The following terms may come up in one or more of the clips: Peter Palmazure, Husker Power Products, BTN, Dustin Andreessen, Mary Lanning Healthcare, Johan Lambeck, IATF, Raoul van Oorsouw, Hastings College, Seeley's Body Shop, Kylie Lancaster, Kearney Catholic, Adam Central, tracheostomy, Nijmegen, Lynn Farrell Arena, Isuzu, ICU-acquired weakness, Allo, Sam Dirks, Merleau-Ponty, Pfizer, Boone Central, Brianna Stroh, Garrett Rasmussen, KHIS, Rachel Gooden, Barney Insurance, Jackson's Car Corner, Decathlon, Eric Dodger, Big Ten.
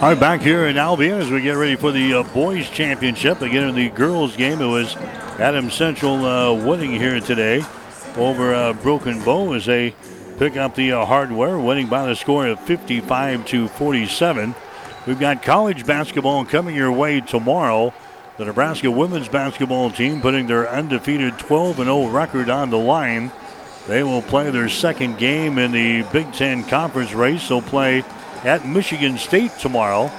All right, back here in Albion as we get ready for the boys championship. Again, in the girls game, it was Adam Central winning here today over Broken Bow as they pick up the hardware, winning by the score of 55-47. We've got college basketball coming your way tomorrow. The Nebraska women's basketball team putting their undefeated 12-0 record on the line. They will play their second game in the Big Ten Conference race. They'll play at Michigan State tomorrow.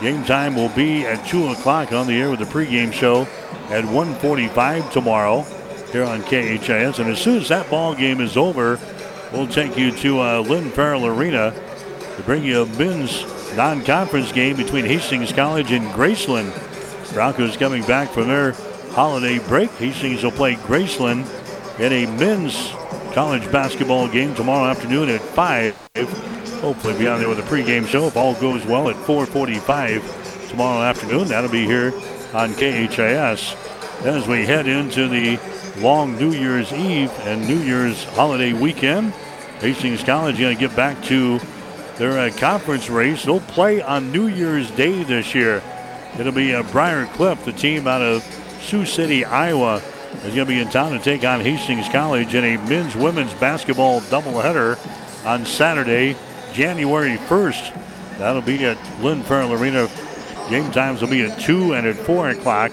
Game time will be at 2 o'clock on the air with the pregame show at 1:45 tomorrow here on KHIS. And as soon as that ball game is over, we'll take you to Lynn Farrell Arena to bring you a men's non-conference game between Hastings College and Graceland. Broncos coming back from their holiday break. Hastings will play Graceland in a men's college basketball game tomorrow afternoon at 5. Hopefully be on there with a pregame show if all goes well at 4:45 tomorrow afternoon. That'll be here on KHIS. As we head into the long New Year's Eve and New Year's holiday weekend, Hastings College going to get back to their conference race. They'll play on New Year's Day this year. It'll be Briar Cliff, the team out of Sioux City, Iowa, is going to be in town to take on Hastings College in a men's-women's basketball doubleheader on Saturday, January 1st. That'll be at Lynn Farrell Arena. Game times will be at 2 and at 4 o'clock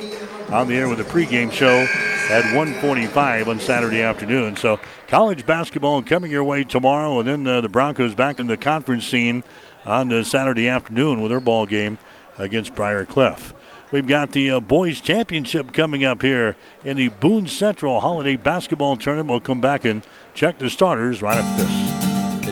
on the air with a pregame show at 1:45 on Saturday afternoon. So college basketball coming your way tomorrow, and then the Broncos back in the conference scene on Saturday afternoon with their ball game against Briar Cliff. We've got the boys championship coming up here in the Boone Central Holiday Basketball Tournament. We'll come back and check the starters right after this. The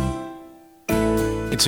It's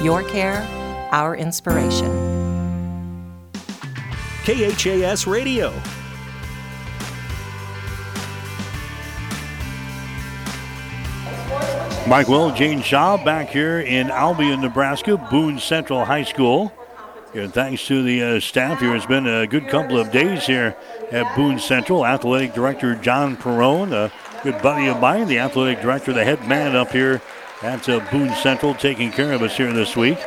your care, our inspiration. KHAS Radio. Mike Will, Jane Shaw back here in Albion, Nebraska, Boone Central High School. And thanks to the staff here. It's been a good couple of days here at Boone Central. Athletic Director John Perrone, a good buddy of mine, the athletic director, the head man up here at Boone Central, taking care of us here this week.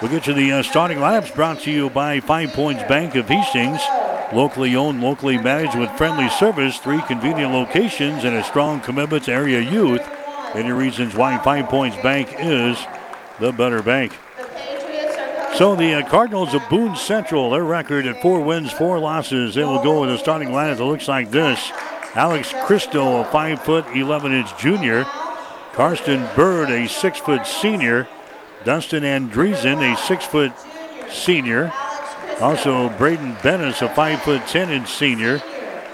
We'll get to the starting lineups brought to you by 5 Points Bank of Hastings. Locally owned, locally managed with friendly service, 3 convenient locations, and a strong commitment to area youth. Many reasons why 5 Points Bank is the better bank. So the Cardinals of Boone Central, their record at 4 wins, 4 losses. They will go with a starting lineup that looks like this. Alex Cristo, a 5'11" junior. Karsten Bird, a 6' senior. Dustin Andreessen, a 6' senior. Also Braden Bennis, a 5'10" senior.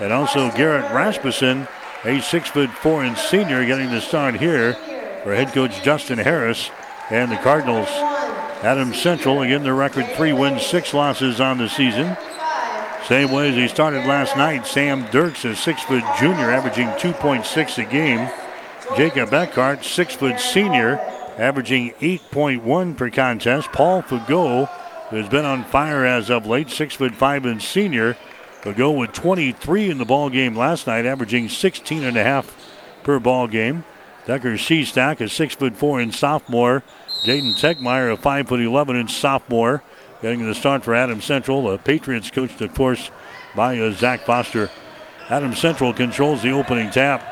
And also Garrett Rasmussen, a 6'4" senior, getting the start here for head coach Justin Harris and the Cardinals. Adam Central, again, their record 3 wins, 6 losses on the season. Same way as he started last night. Sam Dirks, a 6' junior, averaging 2.6 a game. Jacob Eckhart, 6' senior, averaging 8.1 per contest. Paul Fagot, who's been on fire as of late, 6'5" and senior. Fagot with 23 in the ball game last night, averaging 16.5 per ball game. Decker Shestack, a 6'4" and sophomore. Jaden Tegmeyer, a 5'11" and sophomore, getting the start for Adam Central. The Patriots coached, of course, by Zach Foster. Adam Central controls the opening tap.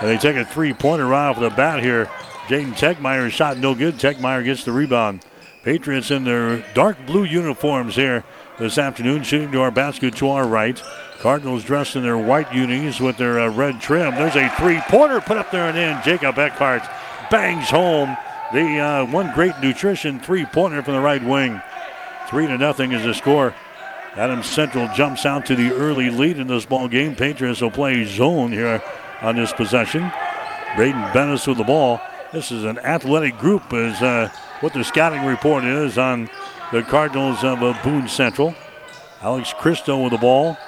And they take a three-pointer right off the bat here. Jaden Tegmeyer's shot no good. Tegmeyer gets the rebound. Patriots in their dark blue uniforms here this afternoon, shooting to our basket to our right. Cardinals dressed in their white unis with their red trim. There's a three-pointer put up there and in. Jacob Eckhart bangs home the One Great Nutrition three-pointer from the right wing. 3-0 is the score. Adam Central jumps out to the early lead in this ball game. Patriots will play zone here on this possession. Braden Bennis with the ball. This is an athletic group is what the scouting report is on the Cardinals of Boone Central. Alex Cristo with the ball.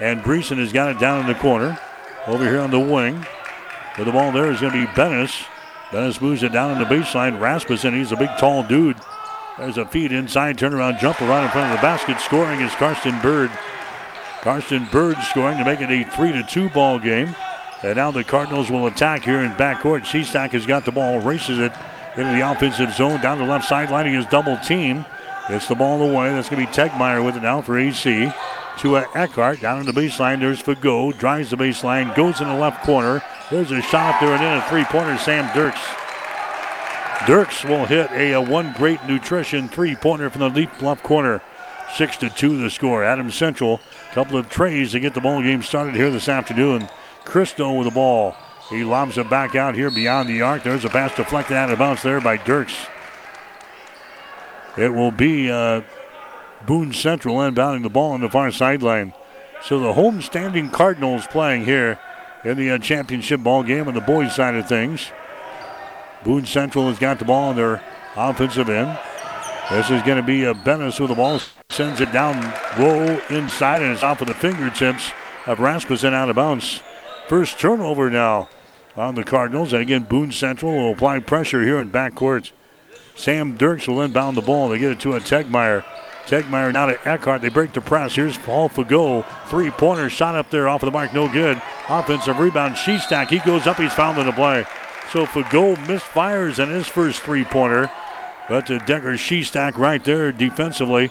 And Greason has got it down in the corner. Over here on the wing. With the ball there is going to be Bennis. Bennis moves it down on the baseline. Rasmussen, he's a big tall dude. There's a feed inside, turnaround jumper right in front of the basket. Scoring is Karsten Bird. Karsten Bird scoring to make it a 3-2 ball game. And now the Cardinals will attack here in backcourt. Shestak has got the ball, races it into the offensive zone, down the left sideline. He is double team. It's the ball away. That's going to be Tegmeyer with it now for AC. To Eckhart down in the baseline. There's Fagot. Drives the baseline. Goes in the left corner. There's a shot there and then a three-pointer. Sam Dirks. Dirks will hit a One Great Nutrition three-pointer from the deep left corner. 6-2 the score. Adam Central, a couple of trays to get the ball game started here this afternoon. Cristo with the ball. He lobs it back out here beyond the arc. There's a pass deflected out of bounds there by Dirks. It will be Boone Central inbounding the ball on the far sideline. So the homestanding Cardinals playing here in the championship ball game on the boys' side of things. Boone Central has got the ball on their offensive end. This is going to be Bennis with the ball. Sends it down low inside, and it's off of the fingertips of Rasmussen out of bounds. First turnover now on the Cardinals. And again, Boone Central will apply pressure here in backcourt. Sam Dirks will inbound the ball. They get it to a Tegmeyer. Tegmeyer now to Eckhart. They break the press. Here's Paul Fagot. Three-pointer shot up there off of the mark. No good. Offensive rebound. Shestak. He goes up. He's fouled in the play. So Fagot misfires on his first three-pointer. But to Decker Shestak right there defensively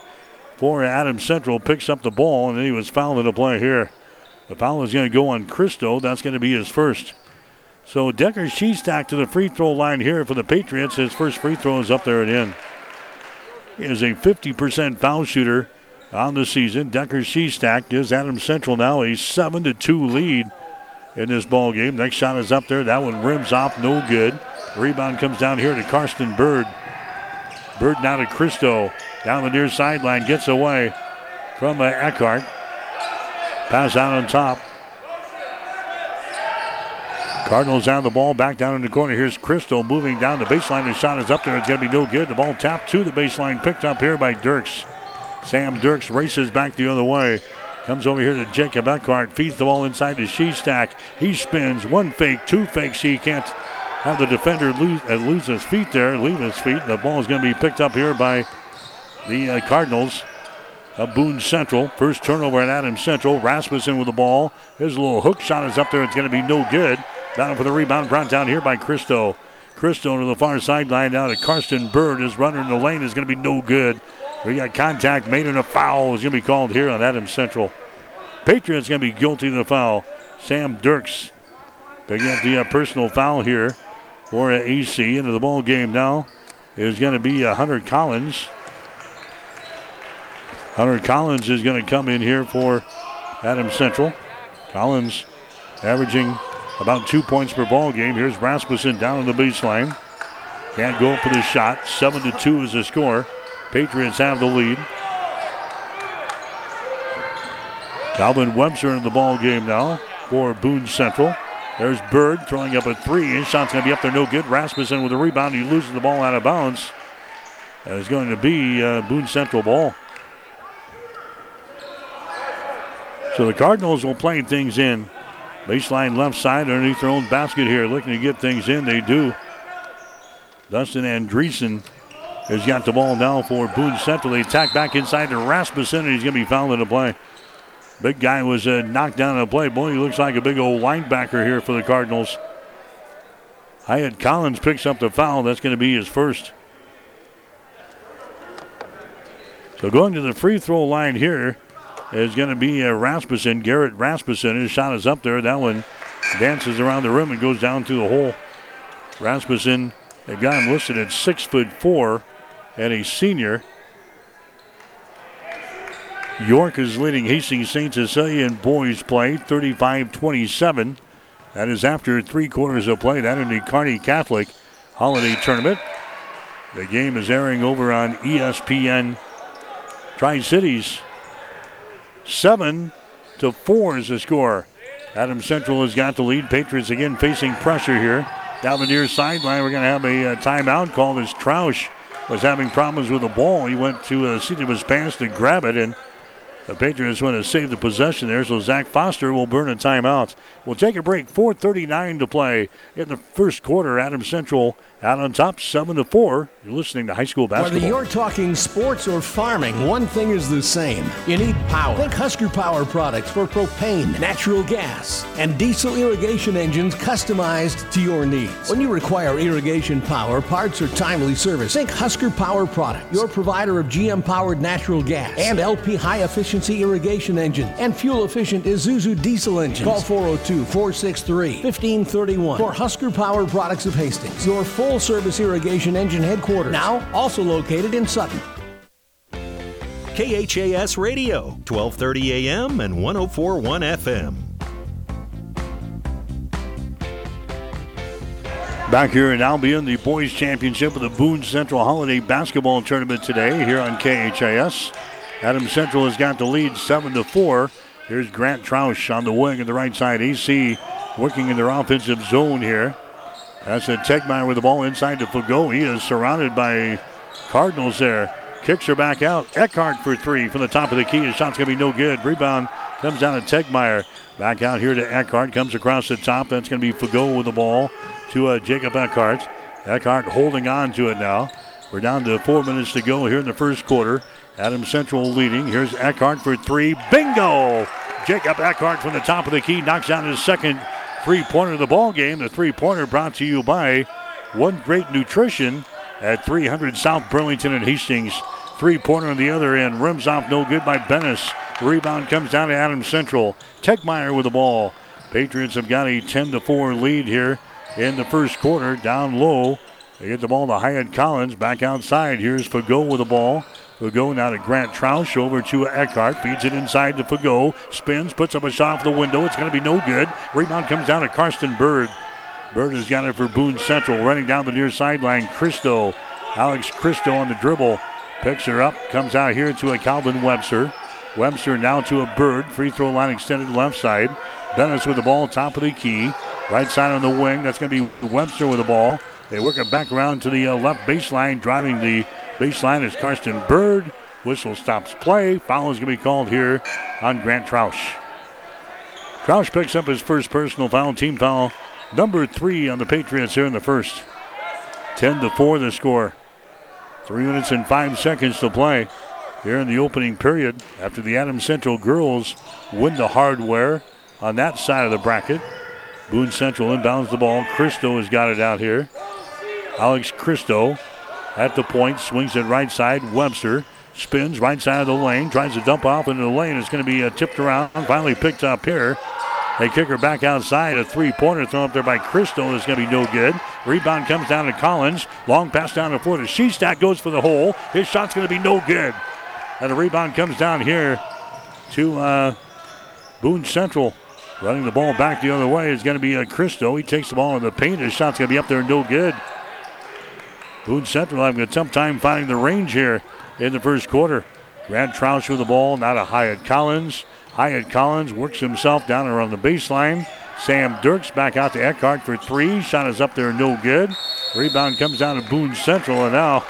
for Adam Central. Picks up the ball, and then he was fouled in the play here. The foul is going to go on Cristo. That's going to be his first. So Decker Shestak to the free throw line here for the Patriots. His first free throw is up there and in. He is a 50% foul shooter on the season. Decker Shestak gives Adam Central now a 7-2 lead in this ball game. Next shot is up there. That one rims off, no good. Rebound comes down here to Karsten Bird. Bird now to Cristo. Down the near sideline, gets away from Eckhart. Pass out on top. Cardinals down the ball, back down in the corner. Here's Crystal moving down the baseline. His shot is up there. It's going to be no good. The ball tapped to the baseline, picked up here by Dirks. Sam Dirks races back the other way. Comes over here to Jacob Eckhart. Feeds the ball inside to Shestak. He spins. One fake, two fakes. He can't have the defender lose his feet there, leave his feet. The ball is going to be picked up here by the Cardinals of Boone Central. First turnover at Adam Central. Rasmussen with the ball. His little hook shot is up there. It's going to be no good. Down for the rebound, brought down here by Cristo. Cristo to the far sideline now to Karsten Bird. His runner in the lane is going to be no good. We got contact made and a foul is going to be called here on Adam Central. Patriots going to be guilty of the foul. Sam Dirks picking up the personal foul here for AC. Into the ball game now is going to be Hunter Collins. Hunter Collins is going to come in here for Adam Central. Collins averaging about 2 points per ball game. Here's Rasmussen down on the baseline. Can't go for the shot. 7-2 is the score. Patriots have the lead. Calvin Webster in the ball game now for Boone Central. There's Bird throwing up a three. His shot's going to be up there, no good. Rasmussen with a rebound. He loses the ball out of bounds. That is going to be Boone Central ball. So the Cardinals will play things in. Baseline left side underneath their own basket here. Looking to get things in. They do. Dustin Andreessen has got the ball now for Boone Central. They attack back inside to Rasmussen, and he's going to be fouled in the play. Big guy was knocked down in the play. Boy, he looks like a big old linebacker here for the Cardinals. Hyatt Collins picks up the foul. That's going to be his first. So going to the free throw line here is going to be Rasmussen, Garrett Rasmussen. His shot is up there. That one dances around the rim and goes down through the hole. Rasmussen, they've got him listed at 6'4" and a senior. York is leading Hastings Saint Cecilia in boys play 35-27. That is after 3 quarters of play. That in the Kearney Catholic Holiday Tournament. The game is airing over on ESPN Tri-Cities. 7-4 is the score. Adam Central has got the lead. Patriots again facing pressure here. Down the near sideline, we're going to have a timeout called as Trausch was having problems with the ball. He went to see if his pants to grab it, and the Patriots want to save the possession there, so Zach Foster will burn a timeout. We'll take a break. 4:39 to play in the first quarter. Adam Central out on top, 7-4. You're listening to high school basketball. Whether you're talking sports or farming, one thing is the same. You need power. Think Husker Power Products for propane, natural gas, and diesel irrigation engines customized to your needs. When you require irrigation power, parts, or timely service, think Husker Power Products, your provider of GM-powered natural gas and LP high-efficiency irrigation engines and fuel-efficient Isuzu diesel engines. Call 402-463-1531 for Husker Power Products of Hastings, your full service irrigation engine headquarters, now also located in Sutton. KHAS Radio, 1230 AM and 104.1 FM. Back here in Albion, the boys championship of the Boone Central Holiday Basketball Tournament today here on KHAS. Adam Central has got the lead 7-4. Here's Grant Trausch on the wing on the right side. AC working in their offensive zone here. That's a Tegmeyer with the ball inside to Fagot. He is surrounded by Cardinals there. Kicks her back out. Eckhart for three from the top of the key. His shot's going to be no good. Rebound comes down to Tegmeyer. Back out here to Eckhart. Comes across the top. That's going to be Fagot with the ball to Jacob Eckhart. Eckhart holding on to it now. We're down to 4 minutes to go here in the first quarter. Adam Central leading. Here's Eckhart for three. Bingo! Jacob Eckhart from the top of the key. Knocks down his second three-pointer of the ball game. The three-pointer brought to you by One Great Nutrition at 300 South Burlington and Hastings. Three-pointer on the other end. Rims off, no good by Bennis. The rebound comes down to Adam Central. Tegmeyer with the ball. Patriots have got a 10-4 lead here in the first quarter. Down low, they get the ball to Hyatt Collins. Back outside, here's Fagot with the ball. Fagot now to Grant Trausch, over to Eckhart, feeds it inside to Fagot, spins, puts up a shot off the window. It's going to be no good. Rebound comes down to Karsten Bird. Bird has got it for Boone Central. Running down the near sideline, Cristo. Alex Cristo on the dribble. Picks her up, comes out here to a Calvin Webster. Webster now to a Bird. Free throw line extended left side. Dennis with the ball, top of the key. Right side on the wing. That's going to be Webster with the ball. They work it back around to the left baseline, driving the baseline is Karsten Bird. Whistle stops play. Foul is going to be called here on Grant Trausch. Trausch picks up his first personal foul, team foul number 3 on the Patriots here in the first. 10-4 the score. 3 minutes and 5 seconds to play here in the opening period after the Adam Central girls win the hardware on that side of the bracket. Boone Central inbounds the ball. Cristo has got it out here. Alex Cristo at the point, swings it right side. Webster spins right side of the lane, tries to dump off into the lane. It's going to be tipped around, finally picked up here. They kick her back outside. A three-pointer thrown up there by Crystal is going to be no good. Rebound comes down to Collins. Long pass down the floor to Shestak, goes for the hole. His shot's going to be no good. And the rebound comes down here to Boone Central. Running the ball back the other way is going to be Crystal. He takes the ball in the paint. His shot's going to be up there, no good. Boone Central having a tough time finding the range here in the first quarter. Grant Trausch with the ball, now to Hyatt Collins. Hyatt Collins works himself down around the baseline. Sam Dirks back out to Eckhart for three. Shot is up there, no good. Rebound comes down to Boone Central, and now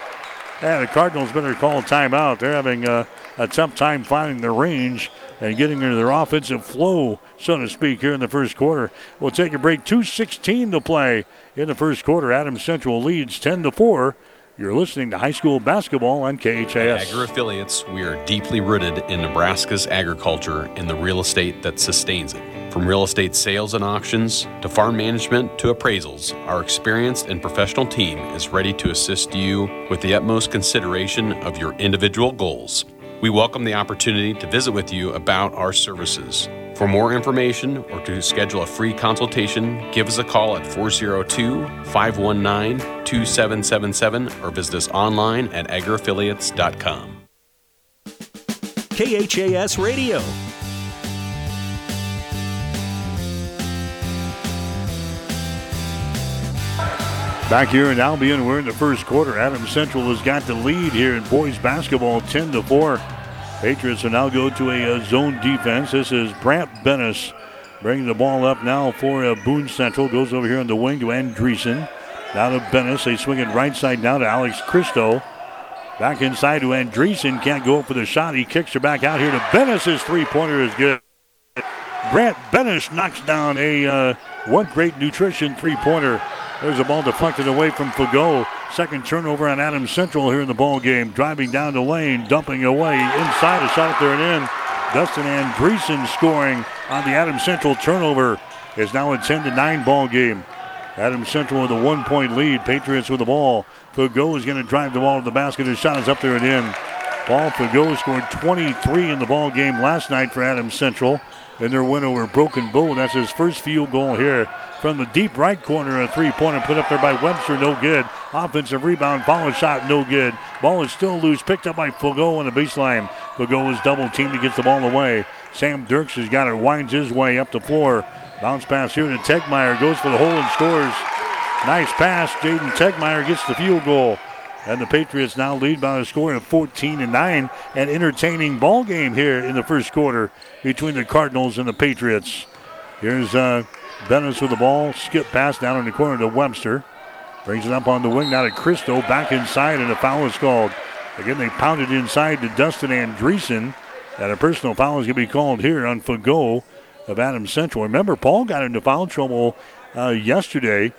the Cardinals better call timeout. They're having a tough time finding the range and getting into their offensive flow, so to speak, here in the first quarter. We'll take a break. 2:16 to play in the first quarter. Adam Central leads 10-4. You're listening to high school basketball on KHIS. At Agri Affiliates, we are deeply rooted in Nebraska's agriculture and the real estate that sustains it. From real estate sales and auctions to farm management to appraisals, our experienced and professional team is ready to assist you with the utmost consideration of your individual goals. We welcome the opportunity to visit with you about our services. For more information or to schedule a free consultation, give us a call at 402-519-2777 or visit us online at agriaffiliates.com. KHAS Radio. Back here in Albion, we're in the first quarter. Adam Central has got the lead here in boys basketball, 10-4. Patriots will now go to a zone defense. This is Brant Bennis bringing the ball up now for Boone Central. Goes over here on the wing to Andreessen. Now to Bennis. They swing it right side now to Alex Christo. Back inside to Andreessen. Can't go for the shot. He kicks her back out here to Bennis. His three-pointer is good. Brant Bennis knocks down a One Great Nutrition three-pointer. There's the ball deflected away from Fagot. Second turnover on Adams Central here in the ball game. Driving down the lane, dumping away inside, a shot up there and in. Dustin Andreessen scoring on the Adams Central turnover. Is now a 10-9 ball game. Adams Central with a 1-point lead. Patriots with the ball. Fagot is going to drive the ball to the basket. His shot is up there and in. Paul Fagot scored 23 in the ball game last night for Adams Central in their win over Broken Bow. That's his first field goal here. From the deep right corner, a three-pointer put up there by Webster, no good. Offensive rebound, follow shot, no good. Ball is still loose, picked up by Fagot on the baseline. Fagot is double-teamed, he gets the ball away. Sam Dirks has got it, winds his way up the floor. Bounce pass here to Tegmeyer, goes for the hole and scores. Nice pass, Jaden Tegmeyer gets the field goal. And the Patriots now lead by a score of 14-9. An entertaining ball game here in the first quarter between the Cardinals and the Patriots. Here's Bennis with the ball. Skip pass down in the corner to Webster. Brings it up on the wing now to Christo. Back inside and a foul is called. Again, they pounded inside to Dustin Andreessen. And a personal foul is going to be called here on Fagot of Adams Central. Remember, Paul got into foul trouble yesterday.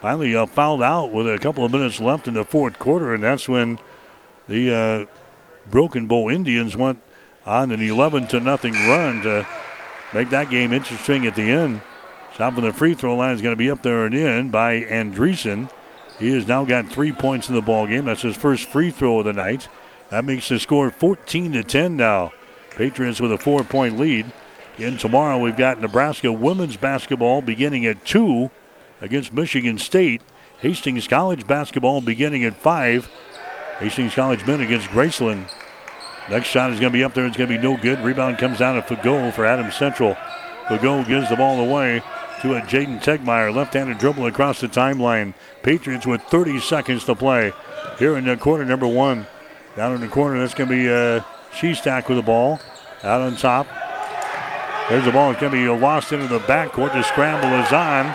Finally fouled out with a couple of minutes left in the fourth quarter, and that's when the Broken Bow Indians went on an 11-0 run to make that game interesting at the end. Shot from the free throw line is going to be up there and in by Andreessen. He has now got 3 points in the ballgame. That's his first free throw of the night. That makes the score 14-10 now. Patriots with a 4-point lead. Again, tomorrow we've got Nebraska women's basketball beginning at 2:00. Against Michigan State. Hastings College basketball beginning at 5:00. Hastings College men against Graceland. Next shot is going to be up there. It's going to be no good. Rebound comes down to Fagot for Adams Central. Fagot gives the ball away to a Jaden Tegmeyer. Left-handed dribble across the timeline. Patriots with 30 seconds to play here in the quarter number one. Down in the corner, that's going to be Shestack with the ball. Out on top. There's the ball. It's going to be lost into the backcourt. The scramble is on.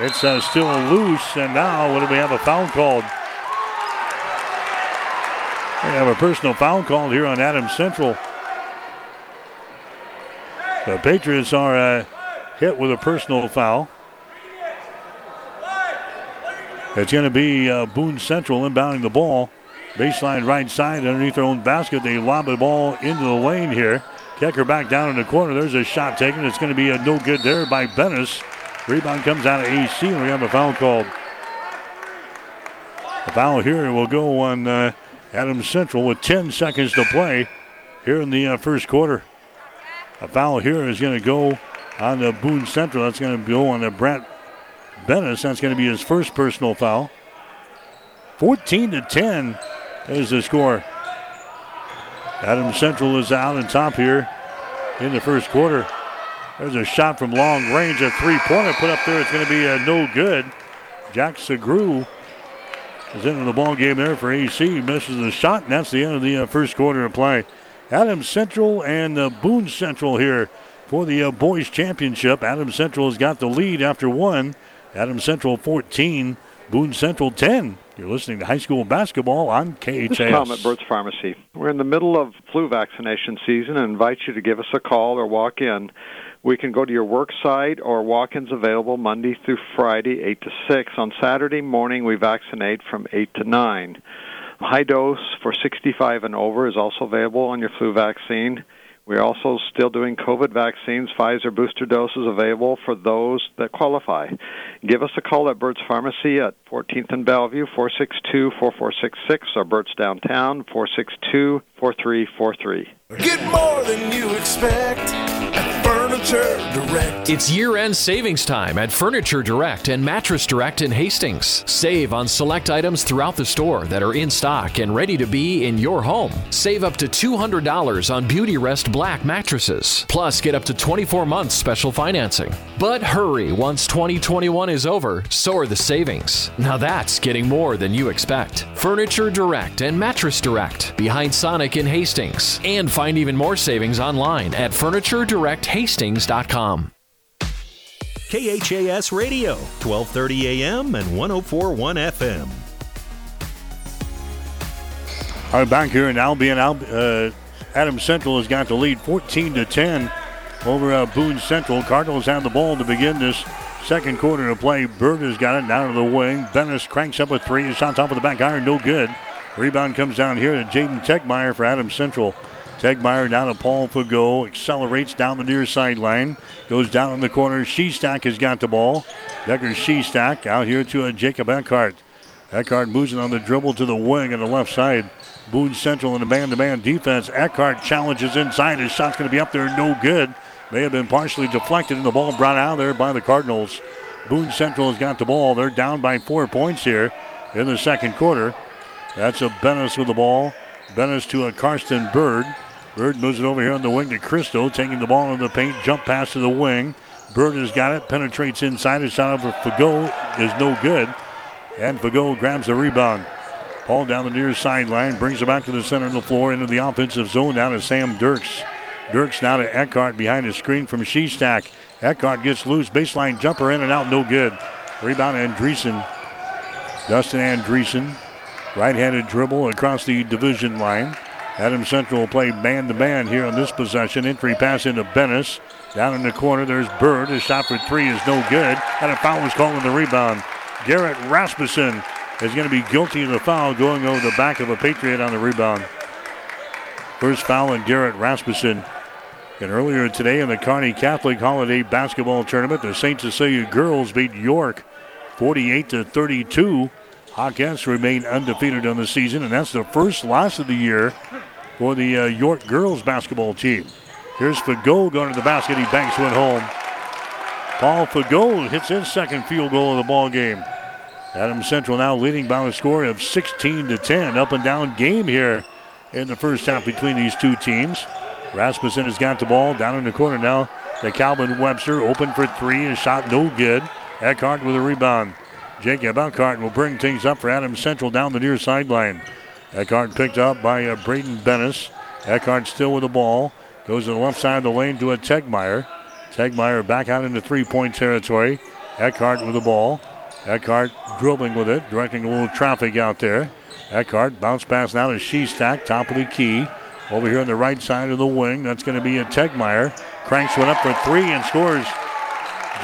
It's still loose, and now what do we have a foul called? We have a personal foul called here on Adams Central. The Patriots are hit with a personal foul. It's going to be Boone Central inbounding the ball. Baseline right side underneath their own basket. They lob the ball into the lane here. Kicker back down in the corner. There's a shot taken. It's going to be a no good there by Bennis. Rebound comes out of AC, and we have a foul called. A foul here will go on Adams Central with 10 seconds to play here in the first quarter. A foul here is going to go on the Boone Central. That's going to go on Brant Bennis. That's going to be his first personal foul. 14-10 is the score. Adams Central is out on top here in the first quarter. There's a shot from long range, a three-pointer put up there. It's going to be a no good. Jack Segru is into the ball game there for AC. Misses the shot, and that's the end of the first quarter of play. Adams Central and Boone Central here for the boys championship. Adams Central has got the lead after one. Adams Central 14, Boone Central 10. You're listening to high school basketball on KHAS. This is Tom at Burt's Pharmacy. We're in the middle of flu vaccination season and invite you to give us a call or walk in. We can go to your work site, or walk-ins available Monday through Friday, 8 to 6. On Saturday morning, we vaccinate from 8 to 9. High dose for 65 and over is also available on your flu vaccine. We're also still doing COVID vaccines. Pfizer booster doses available for those that qualify. Give us a call at Burt's Pharmacy at 14th and Bellevue, 462-4466, or Burt's Downtown, 462-4343. Get more than you expect at Furniture Furniture Direct. It's year-end savings time at Furniture Direct and Mattress Direct in Hastings. Save on select items throughout the store that are in stock and ready to be in your home. Save up to $200 on Beautyrest Black mattresses. Plus, get up to 24 months special financing. But hurry, once 2021 is over, so are the savings. Now that's getting more than you expect. Furniture Direct and Mattress Direct, behind Sonic in Hastings. And find even more savings online at FurnitureDirectHastings.com. KHAS Radio, 1230 AM and 104.1 FM. All right, back here in Albion. Adam Central has got the lead 14-10 over Boone Central. Cardinals have the ball to begin this second quarter of play. Bird has got it down to the wing. Bennis cranks up a three. It's on top of the back iron. No good. Rebound comes down here to Jaden Tegmeyer for Adam Central. Tegmeyer down to Paul Fagot. Accelerates down the near sideline. Goes down in the corner. Shestack has got the ball. Decker Shestack out here to Jacob Eckhart. Eckhart moves it on the dribble to the wing on the left side. Boone Central in the man-to-man defense. Eckhart challenges inside. His shot's going to be up there. No good. May have been partially deflected and the ball brought out of there by the Cardinals. Boone Central has got the ball. They're down by 4 points here in the second quarter. That's a Bennis with the ball. Bennis to a Karsten Bird. Bird moves it over here on the wing to Cristo, taking the ball in the paint. Jump pass to the wing. Bird has got it. Penetrates inside. His shot over Fagot is no good. And Fagot grabs the rebound. Ball down the near sideline, brings it back to the center of the floor, into the offensive zone, down to Sam Dirks. Dirks now to Eckhart behind his screen from Shestack. Eckhart gets loose, baseline jumper in and out, no good. Rebound Andreessen. Dustin Andreessen, right-handed dribble across the division line. Adam Central will play man-to-man here on this possession. Entry pass into Bennis. Down in the corner, there's Bird. His shot for three is no good, and a foul was called on the rebound. Garrett Rasmussen is going to be guilty of the foul, going over the back of a Patriot on the rebound. First foul on Garrett Rasmussen. And earlier today in the Kearney Catholic Holiday Basketball Tournament, the Saint Cecilia girls beat York 48-32. Hawkins remain undefeated on the season, and that's the first loss of the year for the York girls basketball team. Here's Fagot going to the basket. He banks one home. Paul Fagot hits his second field goal of the ball game. Adam Central now leading by a score of 16-10. Up and down game here in the first half between these two teams. Rasmussen has got the ball down in the corner now. The Calvin Webster open for three. His shot no good. Eckhart with a rebound. Jacob Eckhart will bring things up for Adam Central down the near sideline. Eckhart picked up by Braden Bennis. Eckhart still with the ball. Goes to the left side of the lane to a Tegmeyer. Tegmeyer back out into three-point territory. Eckhart with the ball. Eckhart dribbling with it, directing a little traffic out there. Eckhart bounce pass now to Shestack, top of the key. Over here on the right side of the wing, that's going to be a Tegmeyer. Cranks one up for three and scores.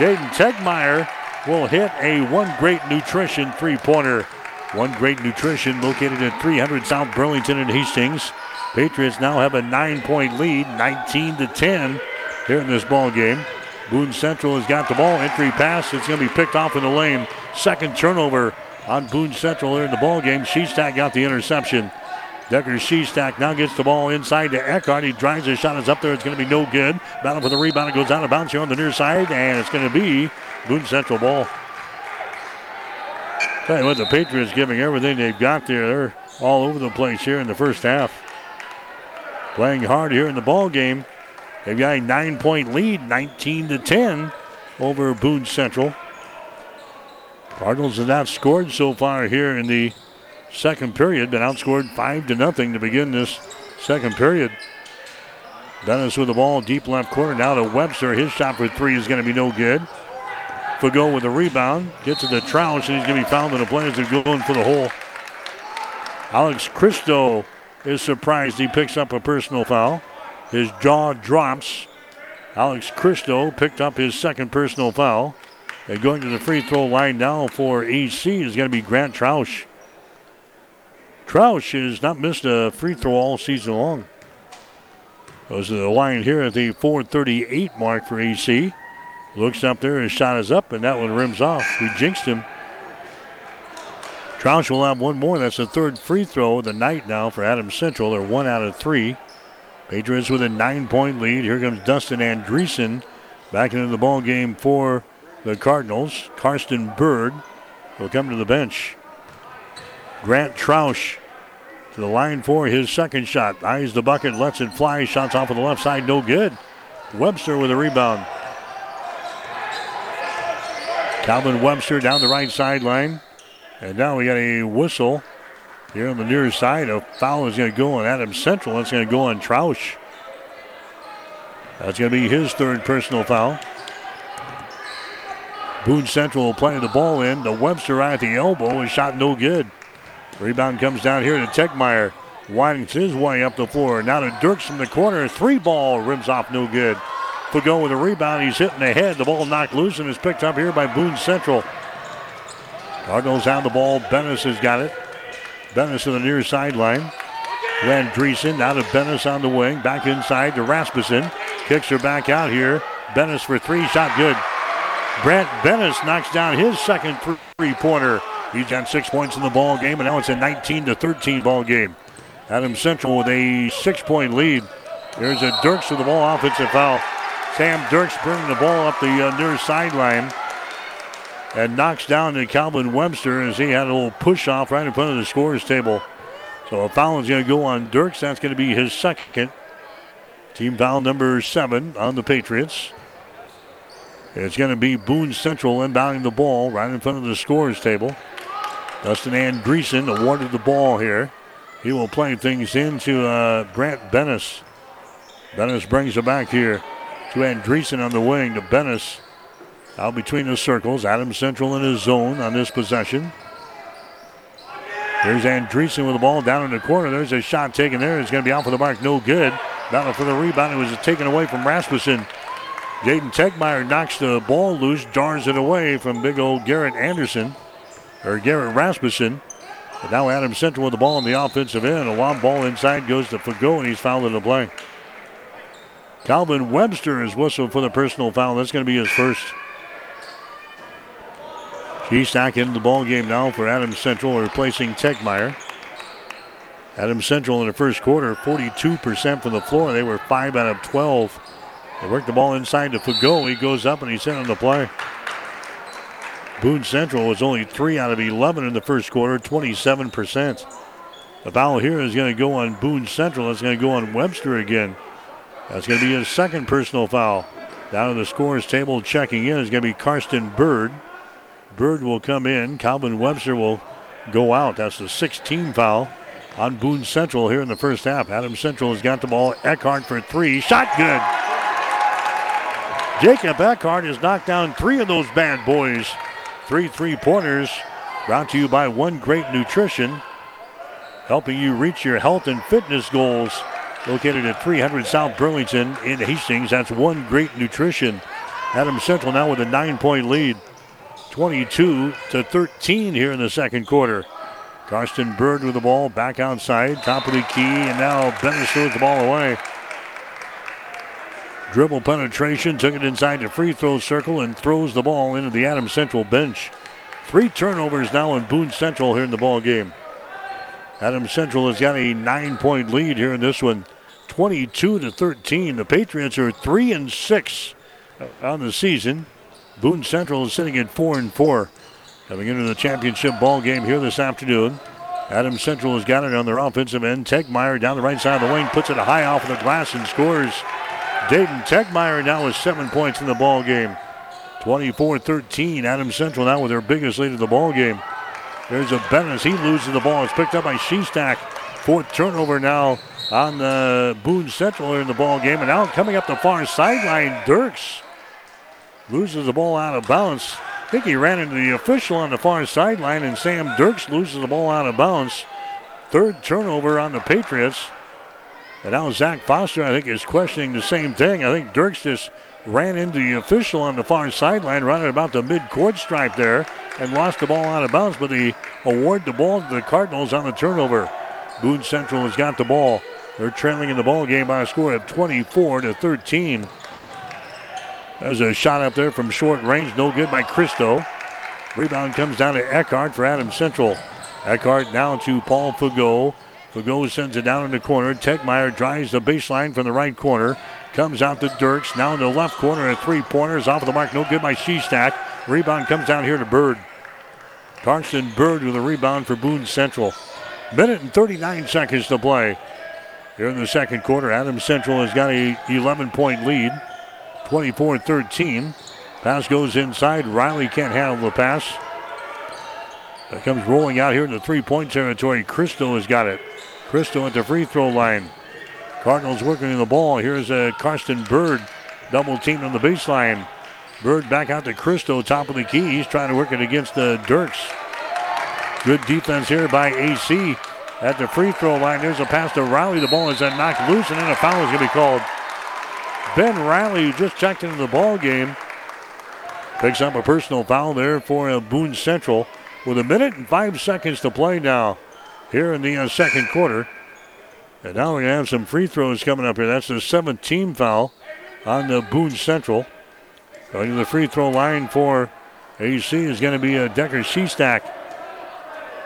Jaden Tegmeyer will hit a One Great Nutrition three-pointer. One Great Nutrition located at 300 South Burlington in Hastings. Patriots now have a 9-point lead, 19-10 here in this ball game. Boone Central has got the ball. Entry pass. It's going to be picked off in the lane. Second turnover on Boone Central here in the ballgame. Shestack got the interception. Decker Shestack now gets the ball inside to Eckhart. He drives his shot. It's up there. It's going to be no good. Battle for the rebound. It goes out of bounds here on the near side, and it's going to be Boone Central ball. Tell you what, the Patriots giving everything they've got there. They're all over the place here in the first half. Playing hard here in the ballgame. They've got a 9-point lead, 19-10 over Boone Central. Cardinals have not scored so far here in the second period, been outscored 5-0 to begin this second period. Dennis with the ball, deep left corner, now to Webster. His shot for three is going to be no good. Fagot with a rebound, gets to the trouch, and he's going to be fouled, and the players are going for the hole. Alex Cristo is surprised he picks up a personal foul. His jaw drops. Alex Cristo picked up his second personal foul. And going to the free throw line now for EC is going to be Grant Trouch. Trouch has not missed a free throw all season long. Goes to the line here at the 4:38 mark for EC. Looks up there, his shot is up, and that one rims off. We jinxed him. Trouch will have one more. That's the third free throw of the night now for Adam Central. They're 1 out of 3. Patriots with a 9-point lead. Here comes Dustin Andreessen Back into the ball game for the Cardinals. Karsten Berg will come to the bench. Grant Trausch to the line for his second shot. Eyes the bucket, lets it fly. Shots off of the left side, no good. Webster with a rebound. Calvin Webster down the right sideline. And now we got a whistle here on the near side. A foul is going to go on Adam Central. That's going to go on Trausch. That's going to be his third personal foul. Boone Central will play the ball in. The Webster right at the elbow. A shot no good. Rebound comes down here to Techmeyer. Winds his way up the floor. Now to Dirks from the corner. Three ball rims off no good. Fagon with a rebound. He's hit in the head. The ball knocked loose and is picked up here by Boone Central. Cardinals have the ball. Bennis has got it. Bennis to the near sideline. Van Driesen out of Bennis on the wing. Back inside to Rasmussen. Kicks her back out here. Bennis for three. Shot good. Brant Bennis knocks down his second three-pointer. He's got 6 points in the ball game, and now it's a 19-13 ball game. Adam Central with a 6-point lead. There's a Dirks with the ball, offensive foul. Sam Dirks bringing the ball up the near sideline and knocks down to Calvin Webster as he had a little push-off right in front of the scorer's table. So a foul is going to go on Dirks. That's going to be his second. Team foul number 7 on the Patriots. It's going to be Boone Central inbounding the ball right in front of the scorer's table. Dustin Andreessen awarded the ball here. He will play things into Grant Bennis. Bennis brings it back here to Andreessen on the wing to Bennis. Out between the circles, Adam Central in his zone on this possession. Here's Andreessen with the ball down in the corner. There's a shot taken there. It's going to be out for the mark. No good. Battle for the rebound. It was taken away from Rasmussen. Jaden Tegmeyer knocks the ball loose, jars it away from big old Garrett Rasmussen. But now Adam Central with the ball on the offensive end. A long ball inside goes to Fago, and he's fouled in the play. Calvin Webster is whistled for the personal foul. That's going to be his first. G-Stack into the ball game now for Adam Central, replacing Tegmeyer. Adam Central in the first quarter, 42% from the floor. They were 5 out of 12. They work the ball inside to Fago. He goes up and he's in on the play. Boone Central was only 3 out of 11 in the first quarter, 27%. The foul here is going to go on Boone Central. It's going to go on Webster again. That's going to be his second personal foul. Down to the scorer's table checking in is going to be Karsten Bird. Bird will come in. Calvin Webster will go out. That's the 16th foul on Boone Central here in the first half. Adam Central has got the ball. Eckhart for three. Shot good. Jacob Eckhart has knocked down 3 of those bad boys. 3 three-pointers brought to you by One Great Nutrition, helping you reach your health and fitness goals. Located at 300 South Burlington in Hastings, that's One Great Nutrition. Adam Central now with a 9-point lead, 22-13 here in the second quarter. Karsten Bird with the ball back outside, top of the key, and now Bennis throws the ball away. Dribble penetration, took it inside the free throw circle and throws the ball into the Adam Central bench. 3 turnovers now in Boone Central here in the ball game. Adam Central has got a 9-point lead here in this one, 22-13. The Patriots are 3-6 on the season. Boone Central is sitting at 4-4. Coming into the championship ball game here this afternoon. Adam Central has got it on their offensive end. Tegmeyer down the right side of the wing, puts it high off of the glass and scores. Dayton Tegmeyer now with 7 points in the ball game. 24-13. Adam Central now with their biggest lead of the ball game. There's a Bennis. He loses the ball. It's picked up by Shestack. 4th turnover now on the Boone Central in the ball game. And now coming up the far sideline, Dirks loses the ball out of bounds. I think he ran into the official on the far sideline, and Sam Dirks loses the ball out of bounds. 3rd turnover on the Patriots. And now Zach Foster, I think, is questioning the same thing. I think Dirks just ran into the official on the far sideline, right at about the mid-court stripe there, and lost the ball out of bounds, but they award the ball to the Cardinals on the turnover. Boone Central has got the ball. They're trailing in the ball game by a score of 24-13. There's a shot up there from short range, no good by Christo. Rebound comes down to Eckhart for Adam Central. Eckhart now to Paul Fago. Fago sends it down in the corner. Tegmeyer drives the baseline from the right corner. Comes out to Dirks. Now in the left corner, a three-pointer is off of the mark. No good by Shestack. Rebound comes down here to Bird. Carson Bird with a rebound for Boone Central. Minute and 39 seconds to play here in the second quarter. Adam Central has got a 11-point lead, 24-13. Pass goes inside. Riley can't handle the pass. That comes rolling out here in the three-point territory. Cristo has got it. Cristo at the free throw line. Cardinals working the ball. Here's Karsten Bird, double teamed on the baseline. Bird back out to Cristo, top of the key. He's trying to work it against Dirks. Good defense here by AC at the free throw line. There's a pass to Riley. The ball is knocked loose, and then a foul is going to be called. Ben Riley, who just checked into the ball game, picks up a personal foul there for Boone Central. With a minute and 5 seconds to play now here in the second quarter. And now we're going to have some free throws coming up here. That's the seventh team foul on the Boone Central. Going to the free throw line for AC is going to be Decker Shestack.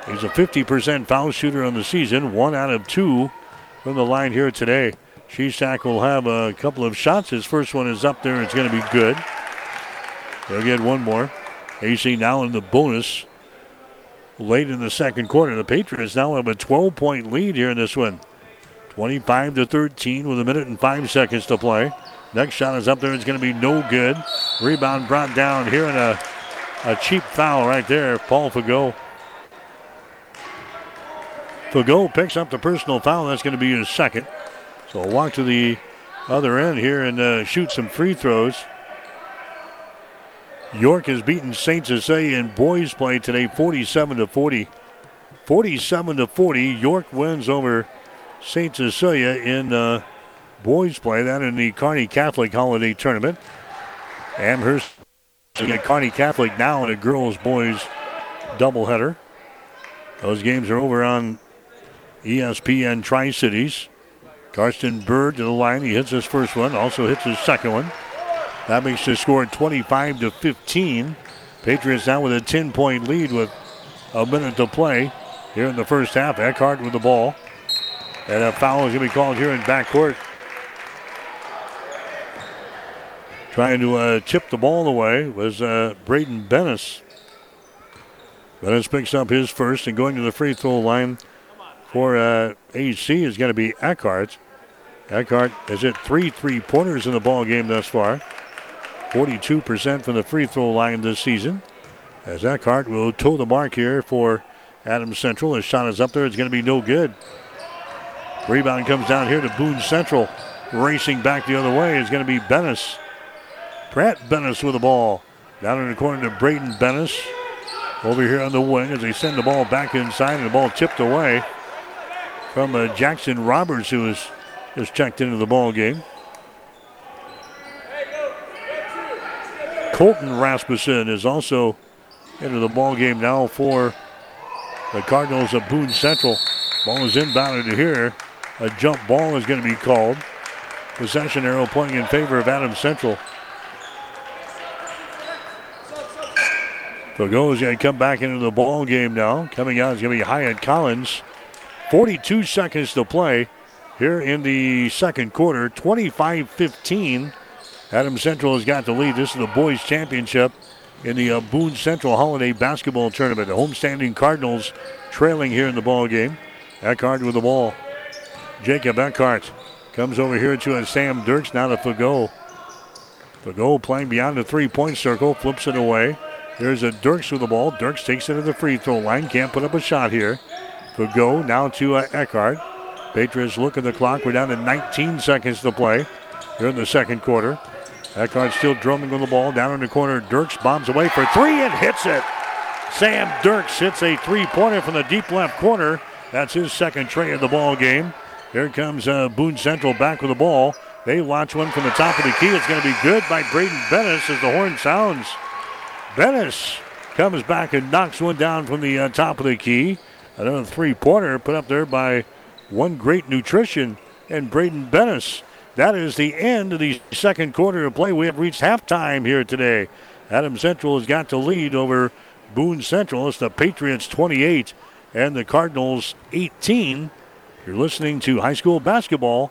He's a 50% foul shooter on the season. 1 out of 2 from the line here today. Shestack will have a couple of shots. His first one is up there. It's going to be good. They'll get one more. AC now in the bonus. Late in the second quarter, the Patriots now have a 12-point lead here in this one. 25-13 with a minute and 5 seconds to play. Next shot is up there. It's going to be no good. Rebound brought down here in a cheap foul right there. Paul Fagot. Fagot picks up the personal foul. That's going to be his second. So he'll walk to the other end here and shoot some free throws. York has beaten Saint Cecilia in boys play today 47-40. 47-40, York wins over Saint Cecilia in boys play. That in the Kearney Catholic Holiday Tournament. Amherst against Kearney Catholic now in a girls-boys doubleheader. Those games are over on ESPN Tri-Cities. Karsten Bird to the line. He hits his first one, also hits his second one. That makes the score 25-15. Patriots now with a 10-point lead with a minute to play here in the first half. Eckhart with the ball. And a foul is going to be called here in backcourt. Trying to chip the ball away was Braden Bennis. Bennis picks up his first, and going to the free throw line for AC is going to be Eckhart. Eckhart has hit 3 3-pointers in the ball game thus far. 42% from the free throw line this season. As Eckhart will toe the mark here for Adam Central. His shot is up there. It's going to be no good. Rebound comes down here to Boone Central. Racing back the other way is going to be Bennis. Pratt Bennis with the ball. Down in the corner to Braden Bennis. Over here on the wing as they send the ball back inside, and the ball tipped away from Jackson Roberts, who is just checked into the ball game. Colton Rasmussen is also into the ball game now for the Cardinals of Boone Central. Ball is inbounded here. A jump ball is going to be called. Possession arrow pointing in favor of Adam Central. Fagot is going to come back into the ball game now. Coming out is going to be Hyatt Collins. 42 seconds to play here in the second quarter. 25-15. Adam Central has got the lead. This is the boys' championship in the Boone Central Holiday Basketball Tournament. The homestanding Cardinals trailing here in the ball game. Eckhart with the ball. Jacob Eckhart comes over here to Sam Dirks, now to Fagot. Fagot playing beyond the three-point circle, flips it away. There's a Dirks with the ball. Dirks takes it to the free throw line. Can't put up a shot here. Fagot now to Eckhart. Patriots look at the clock. We're down to 19 seconds to play here in the second quarter. Eckhart still drumming with the ball. Down in the corner, Dirks bombs away for three and hits it. Sam Dirks hits a three-pointer from the deep left corner. That's his second tray of the ball game. Here comes Boone Central back with the ball. They launch one from the top of the key. It's going to be good by Braden Bennis as the horn sounds. Bennis comes back and knocks one down from the top of the key. Another three-pointer put up there by One Great Nutrition and Braden Bennis. That is the end of the second quarter of play. We have reached halftime here today. Adam Central has got the lead over Boone Central. It's the Patriots 28 and the Cardinals 18. You're listening to high school basketball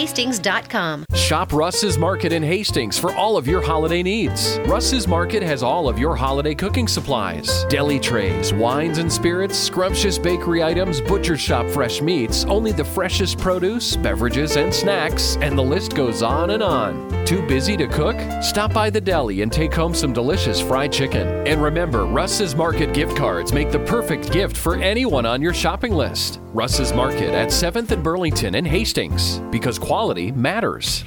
Hastings.com. Shop Russ's Market in Hastings for all of your holiday needs. Russ's Market has all of your holiday cooking supplies, deli trays, wines and spirits, scrumptious bakery items, butcher shop fresh meats, only the freshest produce, beverages and snacks, and the list goes on and on. Too busy to cook? Stop by the deli and take home some delicious fried chicken. And remember, Russ's Market gift cards make the perfect gift for anyone on your shopping list. Russ's Market at 7th and Burlington in Hastings, because quality matters.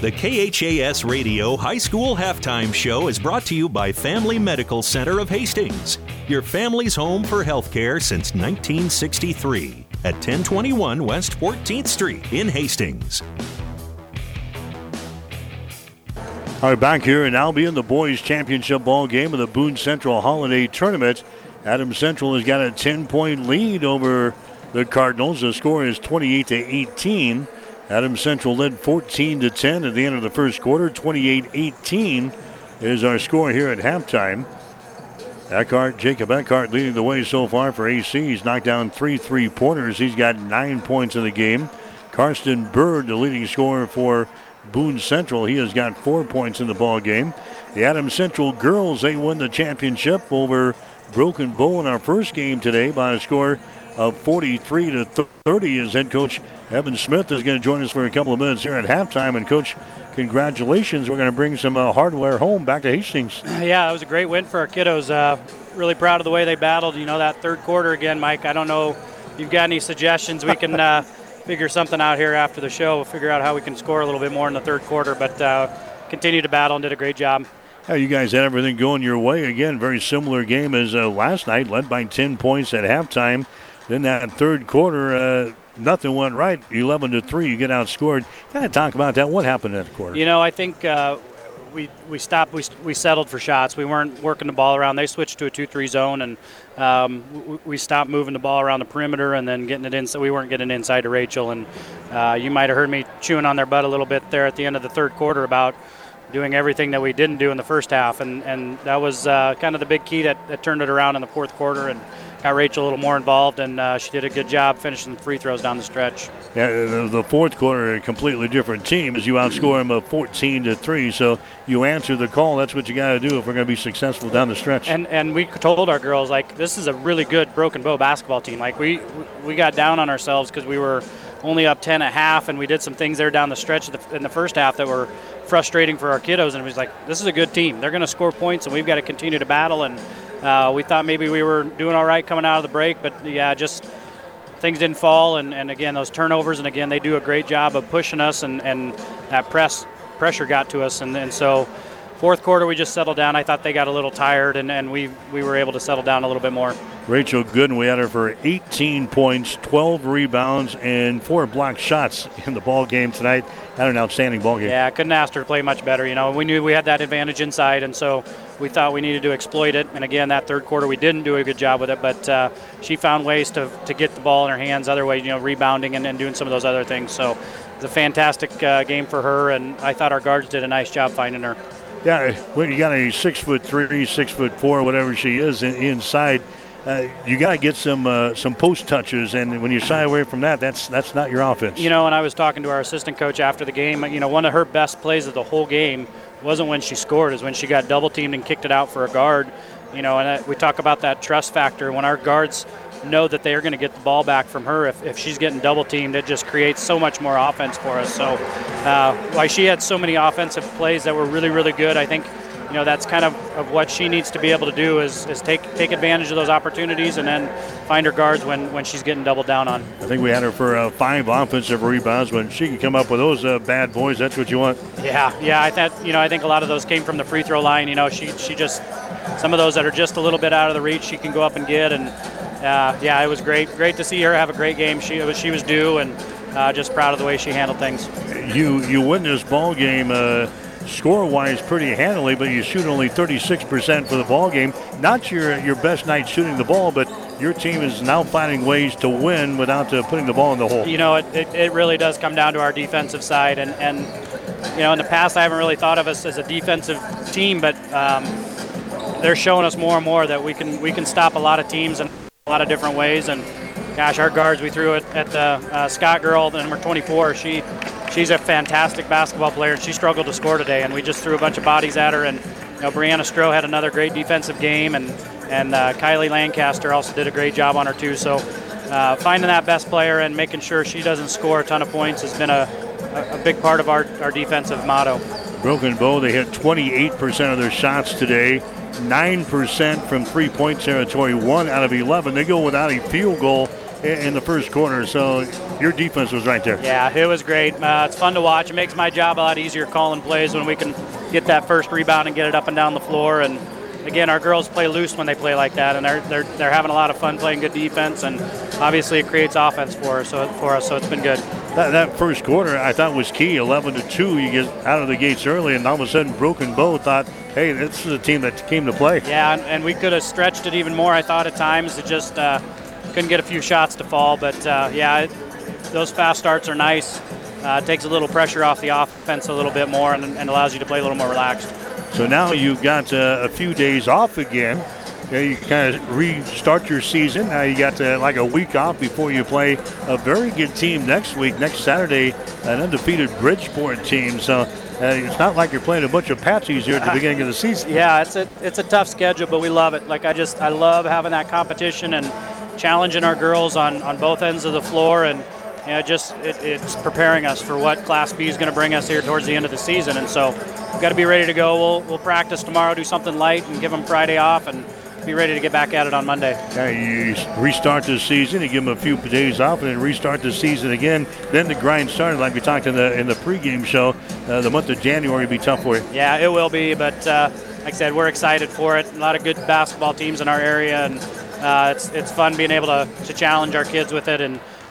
The KHAS Radio High School Halftime Show is brought to you by Family Medical Center of Hastings, your family's home for healthcare since 1963 at 1021 West 14th Street in Hastings. All right, back here in Albion, the boys' championship ball game of the Boone Central Holiday Tournament. Adam Central has got a 10-point lead over the Cardinals. The score is 28-18. Adam Central led 14-10 at the end of the first quarter. 28-18 is our score here at halftime. Eckhart, Jacob Eckhart leading the way so far for AC. He's knocked down 3 3-pointers. He's got 9 points in the game. Karsten Bird, the leading scorer for Boone Central. He has got 4 points in the ball game. The Adam Central girls, they won the championship over Broken Bow in our first game today by a score of 43-30 as head coach Evan Smith is going to join us for a couple of minutes here at halftime. And Coach, congratulations. We're going to bring some hardware home back to Hastings. Yeah, it was a great win for our kiddos. Really proud of the way they battled, you know, that third quarter again, Mike. I don't know if you've got any suggestions. We can figure something out here after the show. We'll figure out how we can score a little bit more in the third quarter, but continue to battle and did a great job. Yeah, you guys had everything going your way. Again, very similar game as last night, led by 10 points at halftime. Then that third quarter, nothing went right. 11-3, you get outscored. Kind of talk about that. What happened in that quarter? You know, I think we stopped. We settled for shots. We weren't working the ball around. They switched to a 2-3 zone, and we stopped moving the ball around the perimeter and then getting it in. So we weren't getting inside to Rachel. And you might have heard me chewing on their butt a little bit there at the end of the third quarter about doing everything that we didn't do in the first half, and that was kind of the big key that turned it around in the fourth quarter and got Rachel a little more involved, and she did a good job finishing the free throws down the stretch. Yeah, the fourth quarter, a completely different team as you outscore them 14-3, so you answer the call. That's what you got to do if we're going to be successful down the stretch. And we told our girls, like, this is a really good Broken Bow basketball team. Like, we got down on ourselves because we were only up 10 at half, and we did some things there down the stretch in the first half that were frustrating for our kiddos, and it was like, this is a good team. They're going to score points, and we've got to continue to battle, and we thought maybe we were doing all right coming out of the break, but, yeah, just things didn't fall, and again, those turnovers, and, again, they do a great job of pushing us, and that pressure got to us, and so fourth quarter we just settled down. I thought they got a little tired, and we were able to settle down a little bit more. Rachel Gooden, we had her for 18 points, 12 rebounds, and 4 blocked shots in the ball game tonight. Had an outstanding ball game. Yeah, I couldn't ask her to play much better. You know, we knew we had that advantage inside, and so we thought we needed to exploit it. And again, that third quarter we didn't do a good job with it, but she found ways to get the ball in her hands. Other ways, you know, rebounding and doing some of those other things. So it's a fantastic game for her, and I thought our guards did a nice job finding her. Yeah, when you got a 6'3", 6'4", whatever she is inside, you got to get some post touches, and when you shy away from that, that's not your offense. You know, and I was talking to our assistant coach after the game. You know, one of her best plays of the whole game wasn't when she scored, is when she got double teamed and kicked it out for a guard. You know, and we talk about that trust factor. When our guards know that they are going to get the ball back from her. If she's getting double teamed, it just creates so much more offense for us. So why she had so many offensive plays that were really, really good, I think, you know, that's kind of what she needs to be able to do is take advantage of those opportunities and then find her guards when she's getting doubled down on. I think we had her for 5 offensive rebounds. When she can come up with those bad boys, that's what you want. Yeah. I think a lot of those came from the free throw line. You know, she just, some of those that are just a little bit out of the reach, she can go up and get. And it was great to see her have a great game. She was due, and just proud of the way she handled things. You win this ball game. Score-wise, pretty handily, but you shoot only 36% for the ball game. Not your best night shooting the ball, but your team is now finding ways to win without putting the ball in the hole. You know, it really does come down to our defensive side, and you know, in the past I haven't really thought of us as a defensive team, but they're showing us more and more that we can stop a lot of teams in a lot of different ways. And gosh, our guards, we threw it at the Scott girl, number 24. She's a fantastic basketball player, and she struggled to score today, and we just threw a bunch of bodies at her. And you know, Brianna Stroh had another great defensive game, and Kylie Lancaster also did a great job on her too. So finding that best player and making sure she doesn't score a ton of points has been a big part of our defensive motto. Broken Bow, they hit 28% of their shots today, 9% from three-point territory, 1 out of 11. They go without a field goal in the first quarter, so your defense was right there. Yeah, it was great. It's fun to watch. It makes my job a lot easier calling plays when we can get that first rebound and get it up and down the floor. And again, our girls play loose when they play like that, and they're having a lot of fun playing good defense, and obviously it creates offense for us. So it's been good. That first quarter I thought was key. 11-2, you get out of the gates early, and all of a sudden Broken Bow thought, hey, this is a team that came to play. Yeah, and we could have stretched it even more. I thought at times it just. Couldn't get a few shots to fall, but those fast starts are nice. It takes a little pressure off the offense a little bit more and allows you to play a little more relaxed. So now you've got a few days off again. You kind of restart your season. Now you got like a week off before you play a very good team next week, next Saturday, an undefeated Bridgeport team. So it's not like you're playing a bunch of patsies here at the beginning of the season. Yeah, it's a tough schedule, but we love it. Like I love having that competition and challenging our girls on both ends of the floor, and you know, just it's preparing us for what Class B is going to bring us here towards the end of the season. And so we've got to be ready to go. We'll practice tomorrow, do something light, and give them Friday off, and be ready to get back at it on Monday. Yeah, you restart the season, you give them a few days off, and then restart the season again. Then the grind started, like we talked in the pregame show. The month of January will be tough for you. Yeah, it will be, but like I said, we're excited for it. A lot of good basketball teams in our area, and it's fun being able to challenge our kids with it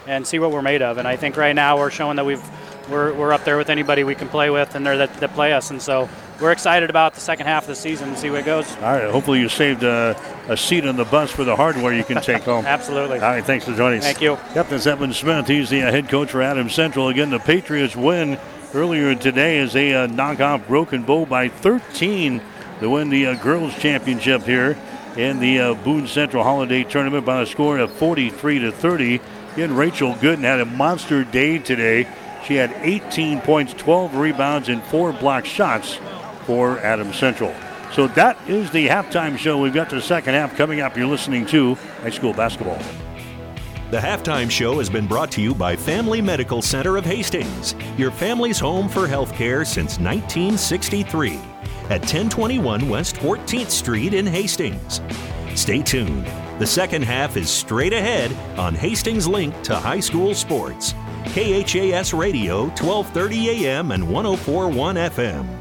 and see what we're made of. And I think right now we're showing that we're up there with anybody we can play with, and they're that play us. And so we're excited about the second half of the season and see where it goes. All right. Hopefully you saved a seat on the bus for the hardware you can take home. Absolutely. All right. Thanks for joining us. Thank you. Captain Evan Smith. He's the head coach for Adam Central. Again, the Patriots win earlier today as they knock off Broken Bow by 13 to win the girls championship here in the Boone Central Holiday Tournament by a score of 43-30. Again, Rachel Gooden had a monster day today. She had 18 points, 12 rebounds, and 4 block shots for Adam Central. So that is the halftime show. We've got the second half coming up. You're listening to High School Basketball. The Halftime Show has been brought to you by Family Medical Center of Hastings, your family's home for health care since 1963. At 1021 West 14th Street in Hastings. Stay tuned. The second half is straight ahead on Hastings Link to High School Sports. KHAS Radio, 1230 AM and 104.1 FM.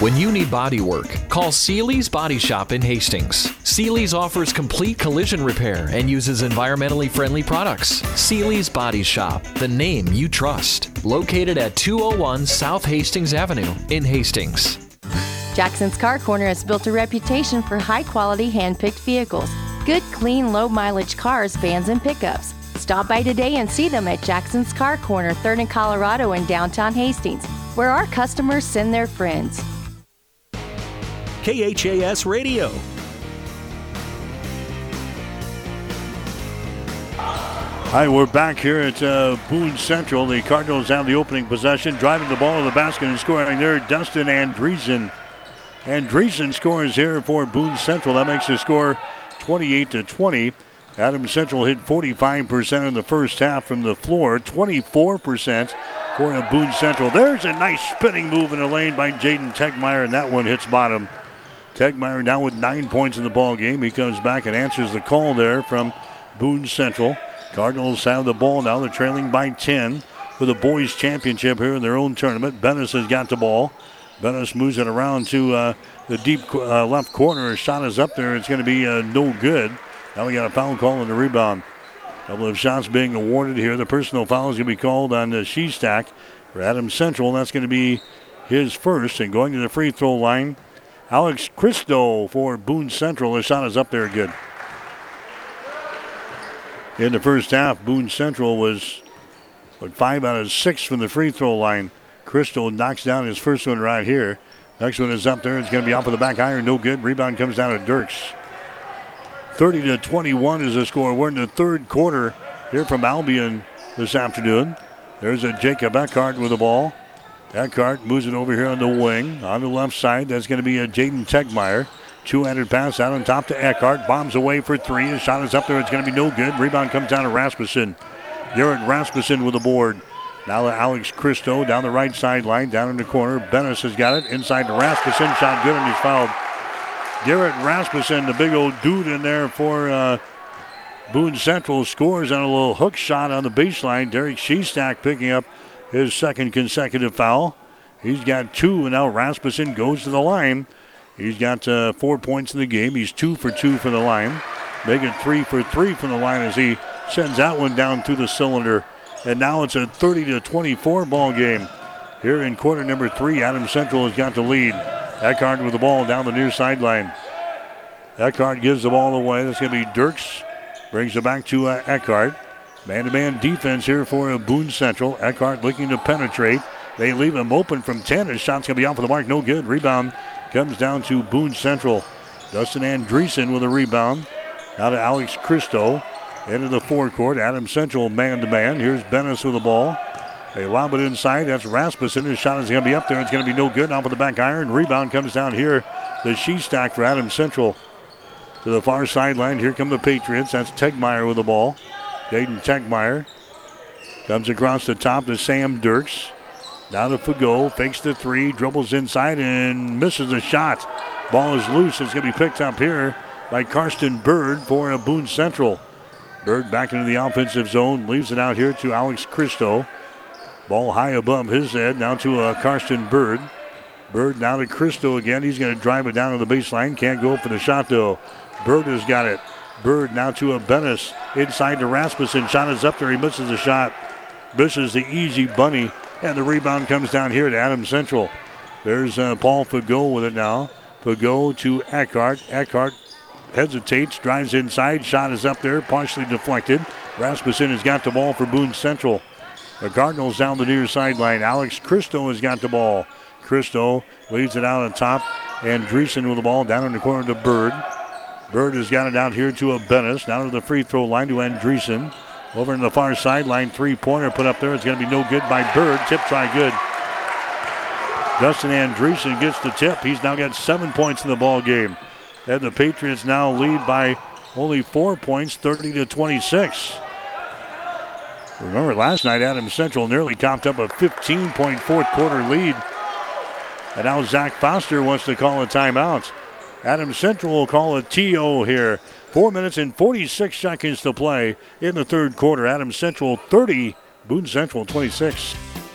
When you need body work, call Seeley's Body Shop in Hastings. Seeley's offers complete collision repair and uses environmentally friendly products. Seeley's Body Shop, the name you trust. Located at 201 South Hastings Avenue in Hastings. Jackson's Car Corner has built a reputation for high-quality hand-picked vehicles. Good, clean, low-mileage cars, vans, and pickups. Stop by today and see them at Jackson's Car Corner, 3rd and Colorado in downtown Hastings, where our customers send their friends. KHAS Radio. Hi, we're back here at Boone Central. The Cardinals have the opening possession, driving the ball to the basket and scoring there. Dustin Andreessen. Andreessen scores here for Boone Central. That makes the score 28-20. Adam Central hit 45% in the first half from the floor, 24% for Boone Central. There's a nice spinning move in the lane by Jaden Tegmeyer, and that one hits bottom. Tegmeyer now with 9 points in the ball game. He comes back and answers the call there from Boone Central. Cardinals have the ball now. They're trailing by 10 for the boys' championship here in their own tournament. Bennis has got the ball. Bennis moves it around to the deep left corner. His shot is up there. It's going to be no good. Now we got a foul call on the rebound. Couple of shots being awarded here. The personal foul is going to be called on Shestack for Adam Central. That's going to be his first. And going to the free throw line, Alex Christo for Boone Central. His shot is up there good. In the first half, Boone Central was 5 out of 6 from the free throw line. Christo knocks down his first one right here. Next one is up there. It's going to be off of the back iron. No good. Rebound comes down to Dirks. 30-21 is the score. We're in the third quarter here from Albion this afternoon. There's a Jacob Eckhart with the ball. Eckhart moves it over here on the wing. On the left side, that's going to be a Jaden Tegmeyer. Two-handed pass out on top to Eckhart. Bombs away for three. His shot is up there. It's going to be no good. Rebound comes down to Rasmussen. Garrett Rasmussen with the board. Now Alex Christo down the right sideline, down in the corner. Bennis has got it inside to Rasmussen. Shot good, and he's fouled. Garrett Rasmussen, the big old dude in there for Boone Central, scores on a little hook shot on the baseline. Derek Shestack picking up his second consecutive foul. He's got two, and now Rasmussen goes to the line. He's got 4 points in the game. He's 2 for 2 for the line. Making 3 for 3 from the line as he sends that one down through the cylinder. And now it's a 30-24 ball game. Here in quarter number 3, Adam Central has got the lead. Eckhart with the ball down the near sideline. Eckhart gives the ball away. That's going to be Dirks. Brings it back to Eckhart. Man-to-man defense here for Boone Central. Eckhart looking to penetrate. They leave him open from 10. His shot's going to be off of the mark. No good. Rebound comes down to Boone Central. Dustin Andreessen with a rebound. Now to Alex Christo. Into the forecourt. Adam Central man-to-man. Here's Bennis with the ball. They lob it inside. That's Rasmussen. His shot is going to be up there. It's going to be no good. Off of the back iron. Rebound comes down here. The Shestack for Adam Central. To the far sideline. Here come the Patriots. That's Tegmeyer with the ball. Jaden Tegmeyer comes across the top to Sam Dirks. Down to Fagot. Fakes the three. Dribbles inside and misses the shot. Ball is loose. It's going to be picked up here by Karsten Bird for Boone Central. Bird back into the offensive zone. Leaves it out here to Alex Christo. Ball high above his head. Now to Karsten Bird. Bird now to Christo again. He's going to drive it down to the baseline. Can't go for the shot, though. Bird has got it. Bird now to Bennis. Inside to Rasmussen. Shot is up there. He misses the shot. Misses the easy bunny. And the rebound comes down here to Adam Central. There's Paul Fagot with it now. Fagot to Eckhart. Eckhart hesitates. Drives inside. Shot is up there. Partially deflected. Rasmussen has got the ball for Boone Central. The Cardinals down the near sideline. Alex Christo has got the ball. Christo leaves it out on top. Andreessen with the ball down in the corner to Bird. Bird has got it out here to Bennis. Down to the free throw line to Andreessen. Over in the far sideline, three-pointer put up there. It's going to be no good by Bird. Tip try good. Dustin Andreessen gets the tip. He's now got 7 points in the ball game. And the Patriots now lead by only 4 points, 30-26. Remember last night, Adam Central nearly copped up a 15-point fourth quarter lead. And now Zach Foster wants to call a timeout. Adam Central will call a TO here. 4 minutes and 46 seconds to play in the third quarter. Adam Central 30, Boone Central 26.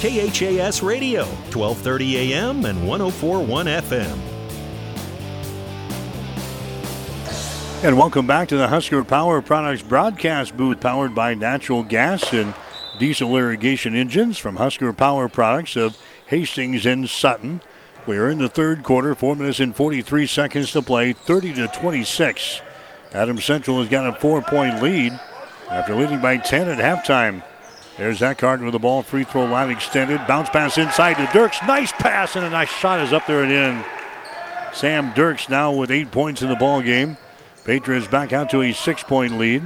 KHAS Radio, 1230 AM and 104.1 FM. And welcome back to the Husker Power Products broadcast booth, powered by natural gas and diesel irrigation engines from Husker Power Products of Hastings and Sutton. We are in the third quarter, 4 minutes and 43 seconds to play, 30-26. Adam Central has got a 4-point lead after leading by 10 at halftime. There's Eckhart with the ball. Free throw line extended. Bounce pass inside to Dirks. Nice pass and a nice shot is up there and in. Sam Dirks now with 8 points in the ball game. Patriots back out to a 6-point lead.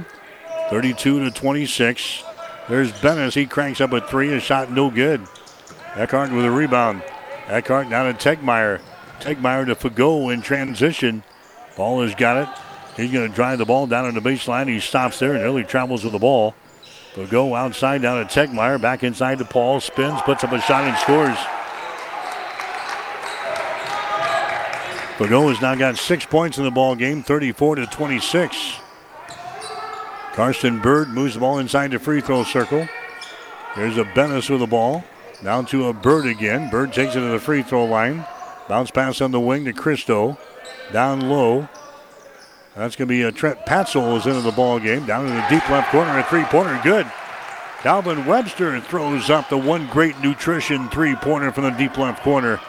32-26. There's Bennis. He cranks up a three. A shot no good. Eckhart with a rebound. Eckhart down to Tegmeyer. Tegmeyer to Fagot in transition. Ball has got it. He's going to drive the ball down on the baseline. He stops there and nearly travels with the ball. They'll go outside down to Tegmeyer, back inside to Paul, spins, puts up a shot and scores. Fagot has now got 6 points in the ball game, 34-26. Carson Bird moves the ball inside the free throw circle. There's a Bennis with the ball. Down to a Bird again. Bird takes it to the free throw line. Bounce pass on the wing to Christo. Down low. That's going to be a Trent Patzel is into the ball game. Down in the deep left corner, a three-pointer, good. Calvin Webster throws up the One Great Nutrition three-pointer from the deep left corner.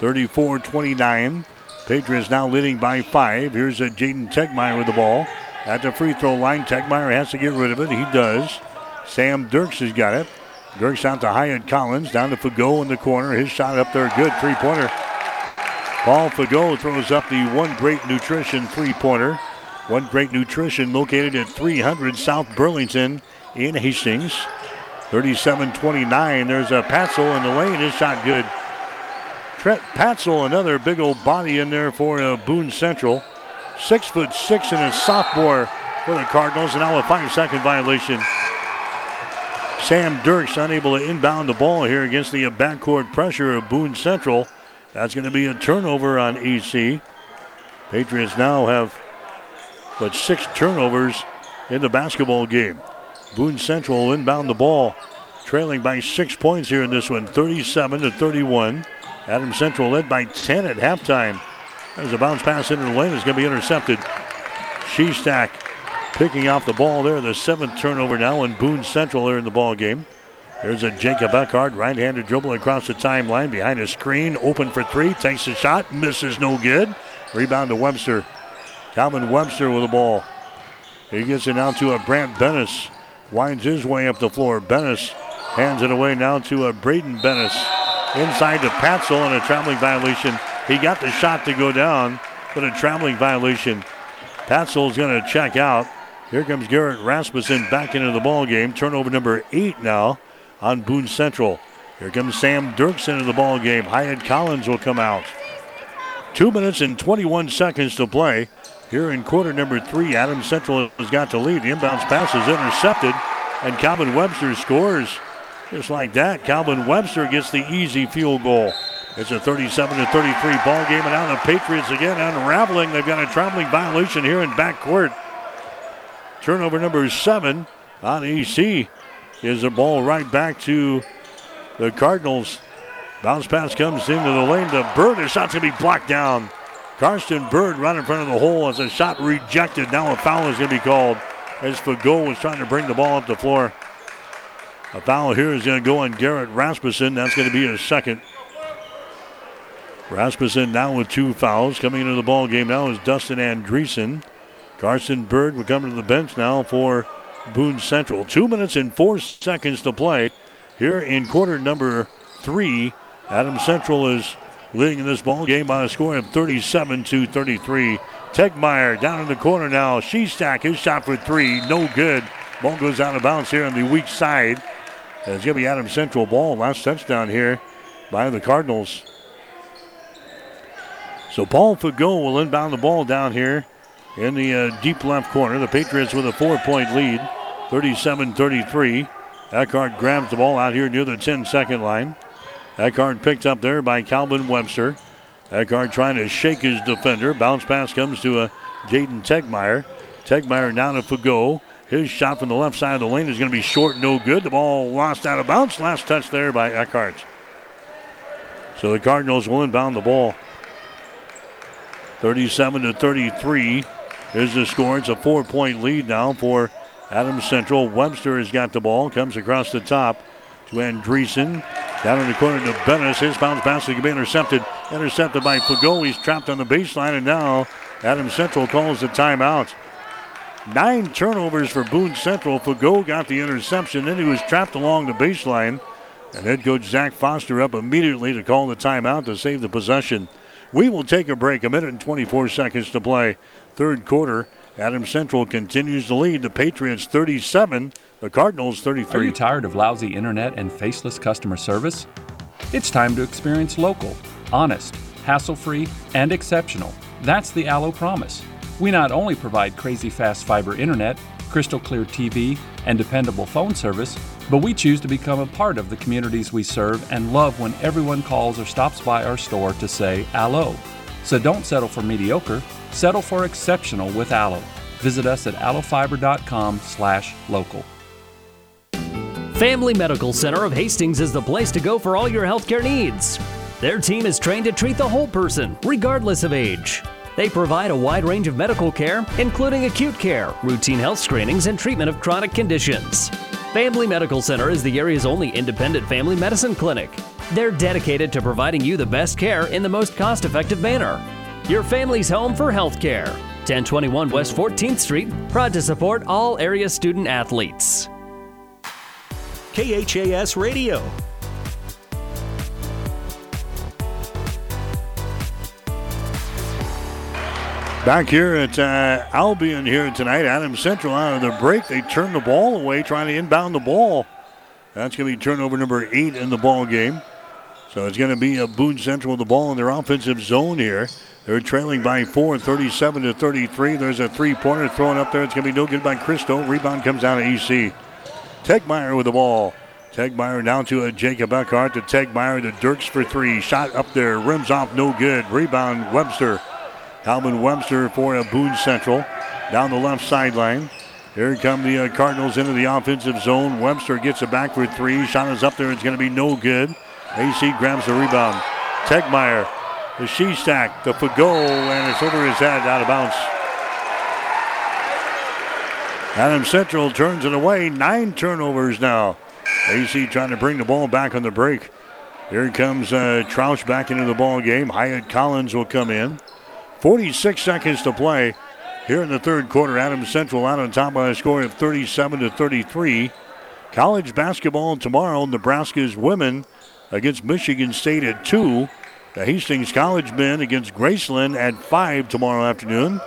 34-29. Patriots now leading by 5. Here's a Jaden Tegmeyer with the ball. At the free throw line, Tegmeyer has to get rid of it. He does. Sam Dirks has got it. Dirks out to Hyatt Collins, down to Fagot in the corner. His shot up there, good, three-pointer. Paul Fagot throws up the One Great Nutrition three-pointer. One Great Nutrition located at 300 South Burlington in Hastings. 37-29. There's a Patzel in the lane. His shot good. Trent Patzel, another big old body in there for Boone Central. 6'6" and a sophomore for the Cardinals. And now a 5-second violation. Sam Dirks unable to inbound the ball here against the backcourt pressure of Boone Central. That's going to be a turnover on EC. Patriots now have but 6 turnovers in the basketball game. Boone Central inbound the ball, trailing by 6 points here in this one, 37-31. Adam Central led by 10 at halftime. There's a bounce pass into the lane. It's going to be intercepted. Shestack picking off the ball there. The 7th turnover now, and Boone Central there in the ball game. There's a Jacob Eckhart, right-handed dribble across the timeline behind a screen. Open for three, takes the shot, misses, no good. Rebound to Webster. Calvin Webster with the ball. He gets it now to a Brant Bennis. Winds his way up the floor. Bennis hands it away now to a Braden Bennis. Inside to Patzel and a traveling violation. He got the shot to go down, but a traveling violation. Patzel's going to check out. Here comes Garrett Rasmussen back into the ball game. Turnover number 8 now on Boone Central. Here comes Sam Dirks into the ball game. Hyatt Collins will come out. 2 minutes and 21 seconds to play here in quarter number 3. Adam Central has got the lead. The inbounds pass is intercepted, and Calvin Webster scores. Just like that, Calvin Webster gets the easy field goal. It's a 37-33 ball game, and now the Patriots again unraveling. They've got a traveling violation here in backcourt. Turnover number 7 on EC. Is the ball right back to the Cardinals. Bounce pass comes into the lane to Bird. His shot's going to be blocked down. Karsten Bird right in front of the hole as a shot rejected. Now a foul is going to be called as Fagot was trying to bring the ball up the floor. A foul here is going to go on Garrett Rasmussen. That's going to be his 2nd. Rasmussen now with 2 fouls. Coming into the ball game now is Dustin Andreessen. Karsten Bird will come to the bench now for Boone Central. 2 minutes and 4 seconds to play here in quarter number 3. Adam Central is leading in this ball game by a score of 37-33. Tegmeyer down in the corner now. Shestack, his shot for three, no good. Ball goes out of bounds here on the weak side. And it's going to be Adam Central ball. Last touchdown here by the Cardinals. So Paul Fagot will inbound the ball down here in the deep left corner. The Patriots with a 4-point lead, 37-33. Eckhart grabs the ball out here near the 10-second line. Eckhart picked up there by Calvin Webster. Eckhart trying to shake his defender. Bounce pass comes to a Jaden Tegmeyer. Tegmeyer now to Fagot. His shot from the left side of the lane is going to be short, no good. The ball lost out of bounds. Last touch there by Eckhart. So the Cardinals will inbound the ball. 37-33. Here's the score. It's a 4-point lead now for Adam Central. Webster has got the ball. Comes across the top to Andreessen. Down in the corner to Bennis. His bounce pass is going to be intercepted. Intercepted by Fagot. He's trapped on the baseline. And now Adam Central calls the timeout. 9 turnovers for Boone Central. Pagot got the interception, then he was trapped along the baseline. And head coach Zach Foster up immediately to call the timeout to save the possession. We will take a break. A minute and 24 seconds to play. Third quarter, Adam Central continues to lead. The Patriots 37, the Cardinals 33. Are you tired of lousy internet and faceless customer service? It's time to experience local, honest, hassle-free, and exceptional. That's the Allo promise. We not only provide crazy fast fiber internet, crystal clear TV, and dependable phone service, but we choose to become a part of the communities we serve and love when everyone calls or stops by our store to say Allo. So don't settle for mediocre, settle for exceptional with Allo. Visit us at allofiber.com/local. Family Medical Center of Hastings is the place to go for all your healthcare needs. Their team is trained to treat the whole person, regardless of age. They provide a wide range of medical care, including acute care, routine health screenings, and treatment of chronic conditions. Family Medical Center is the area's only independent family medicine clinic. They're dedicated to providing you the best care in the most cost-effective manner. Your family's home for healthcare. 1021 West 14th Street, proud to support all area student athletes. KHAS Radio. Back here at Albion here tonight, Adam Central out of the break. They turn the ball away, trying to inbound the ball. That's going to be turnover number 8 in the ball game. So it's going to be a Boone Central with the ball in their offensive zone here. They're trailing by 4, 37-33. There's a three-pointer thrown up there. It's going to be no good by Cristo. Rebound comes down to EC. Tegmeyer with the ball. Tegmeyer now to Jacob Eckhart. To Tegmeyer, to Dirks for 3. Shot up there. Rims off, no good. Rebound, Webster. Calvin Webster for Boone Central down the left sideline. Here come the Cardinals into the offensive zone. Webster gets it back for 3. Shot is up there. It's going to be no good. AC grabs the rebound. Tegmeyer, the she-stack, the Fagot, and it's over his head, out of bounds. Adam Central turns it away. 9 turnovers now. AC trying to bring the ball back on the break. Here comes Trouch back into the ball game. Hyatt Collins will come in. 46 seconds to play here in the third quarter. Adam Central out on top by a score of 37-33. College basketball tomorrow. Nebraska's women against Michigan State at 2. The Hastings College men against Graceland at 5 tomorrow afternoon.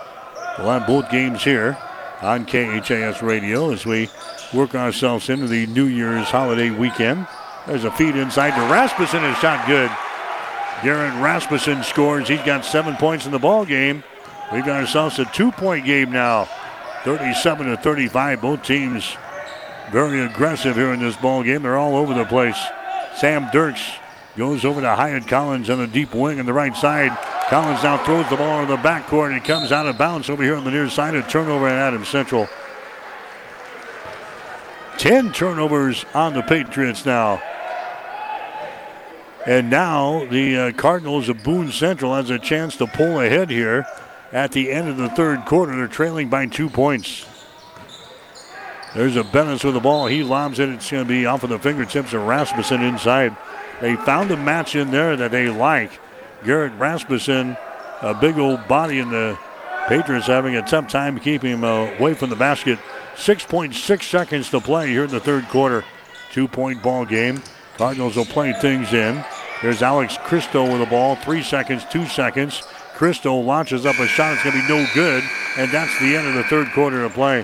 We'll have both games here on KHAS Radio as we work ourselves into the New Year's holiday weekend. There's a feed inside to Rasmussen, and shot good. Darren Rasmussen scores. He's got 7 points in the ball game. We've got ourselves a 2-point game now. 37-35. Both teams very aggressive here in this ball game. They're all over the place. Sam Dirks goes over to Hyatt Collins on the deep wing on the right side. Collins now throws the ball in the backcourt, and it comes out of bounds over here on the near side. A turnover at Adam Central. 10 turnovers on the Patriots now. And now the Cardinals of Boone Central has a chance to pull ahead here at the end of the third quarter. They're trailing by 2 points. There's a Bennis with the ball. He lobs it. It's going to be off of the fingertips of Rasmussen inside. They found a match in there that they like. Garrett Rasmussen, a big old body, and the Patriots having a tough time keeping him away from the basket. 6.6 seconds to play here in the third quarter. 2-point ball game. Cardinals will play things in. There's Alex Cristo with the ball. 3 seconds, 2 seconds. Cristo launches up a shot. It's going to be no good. And that's the end of the third quarter of play.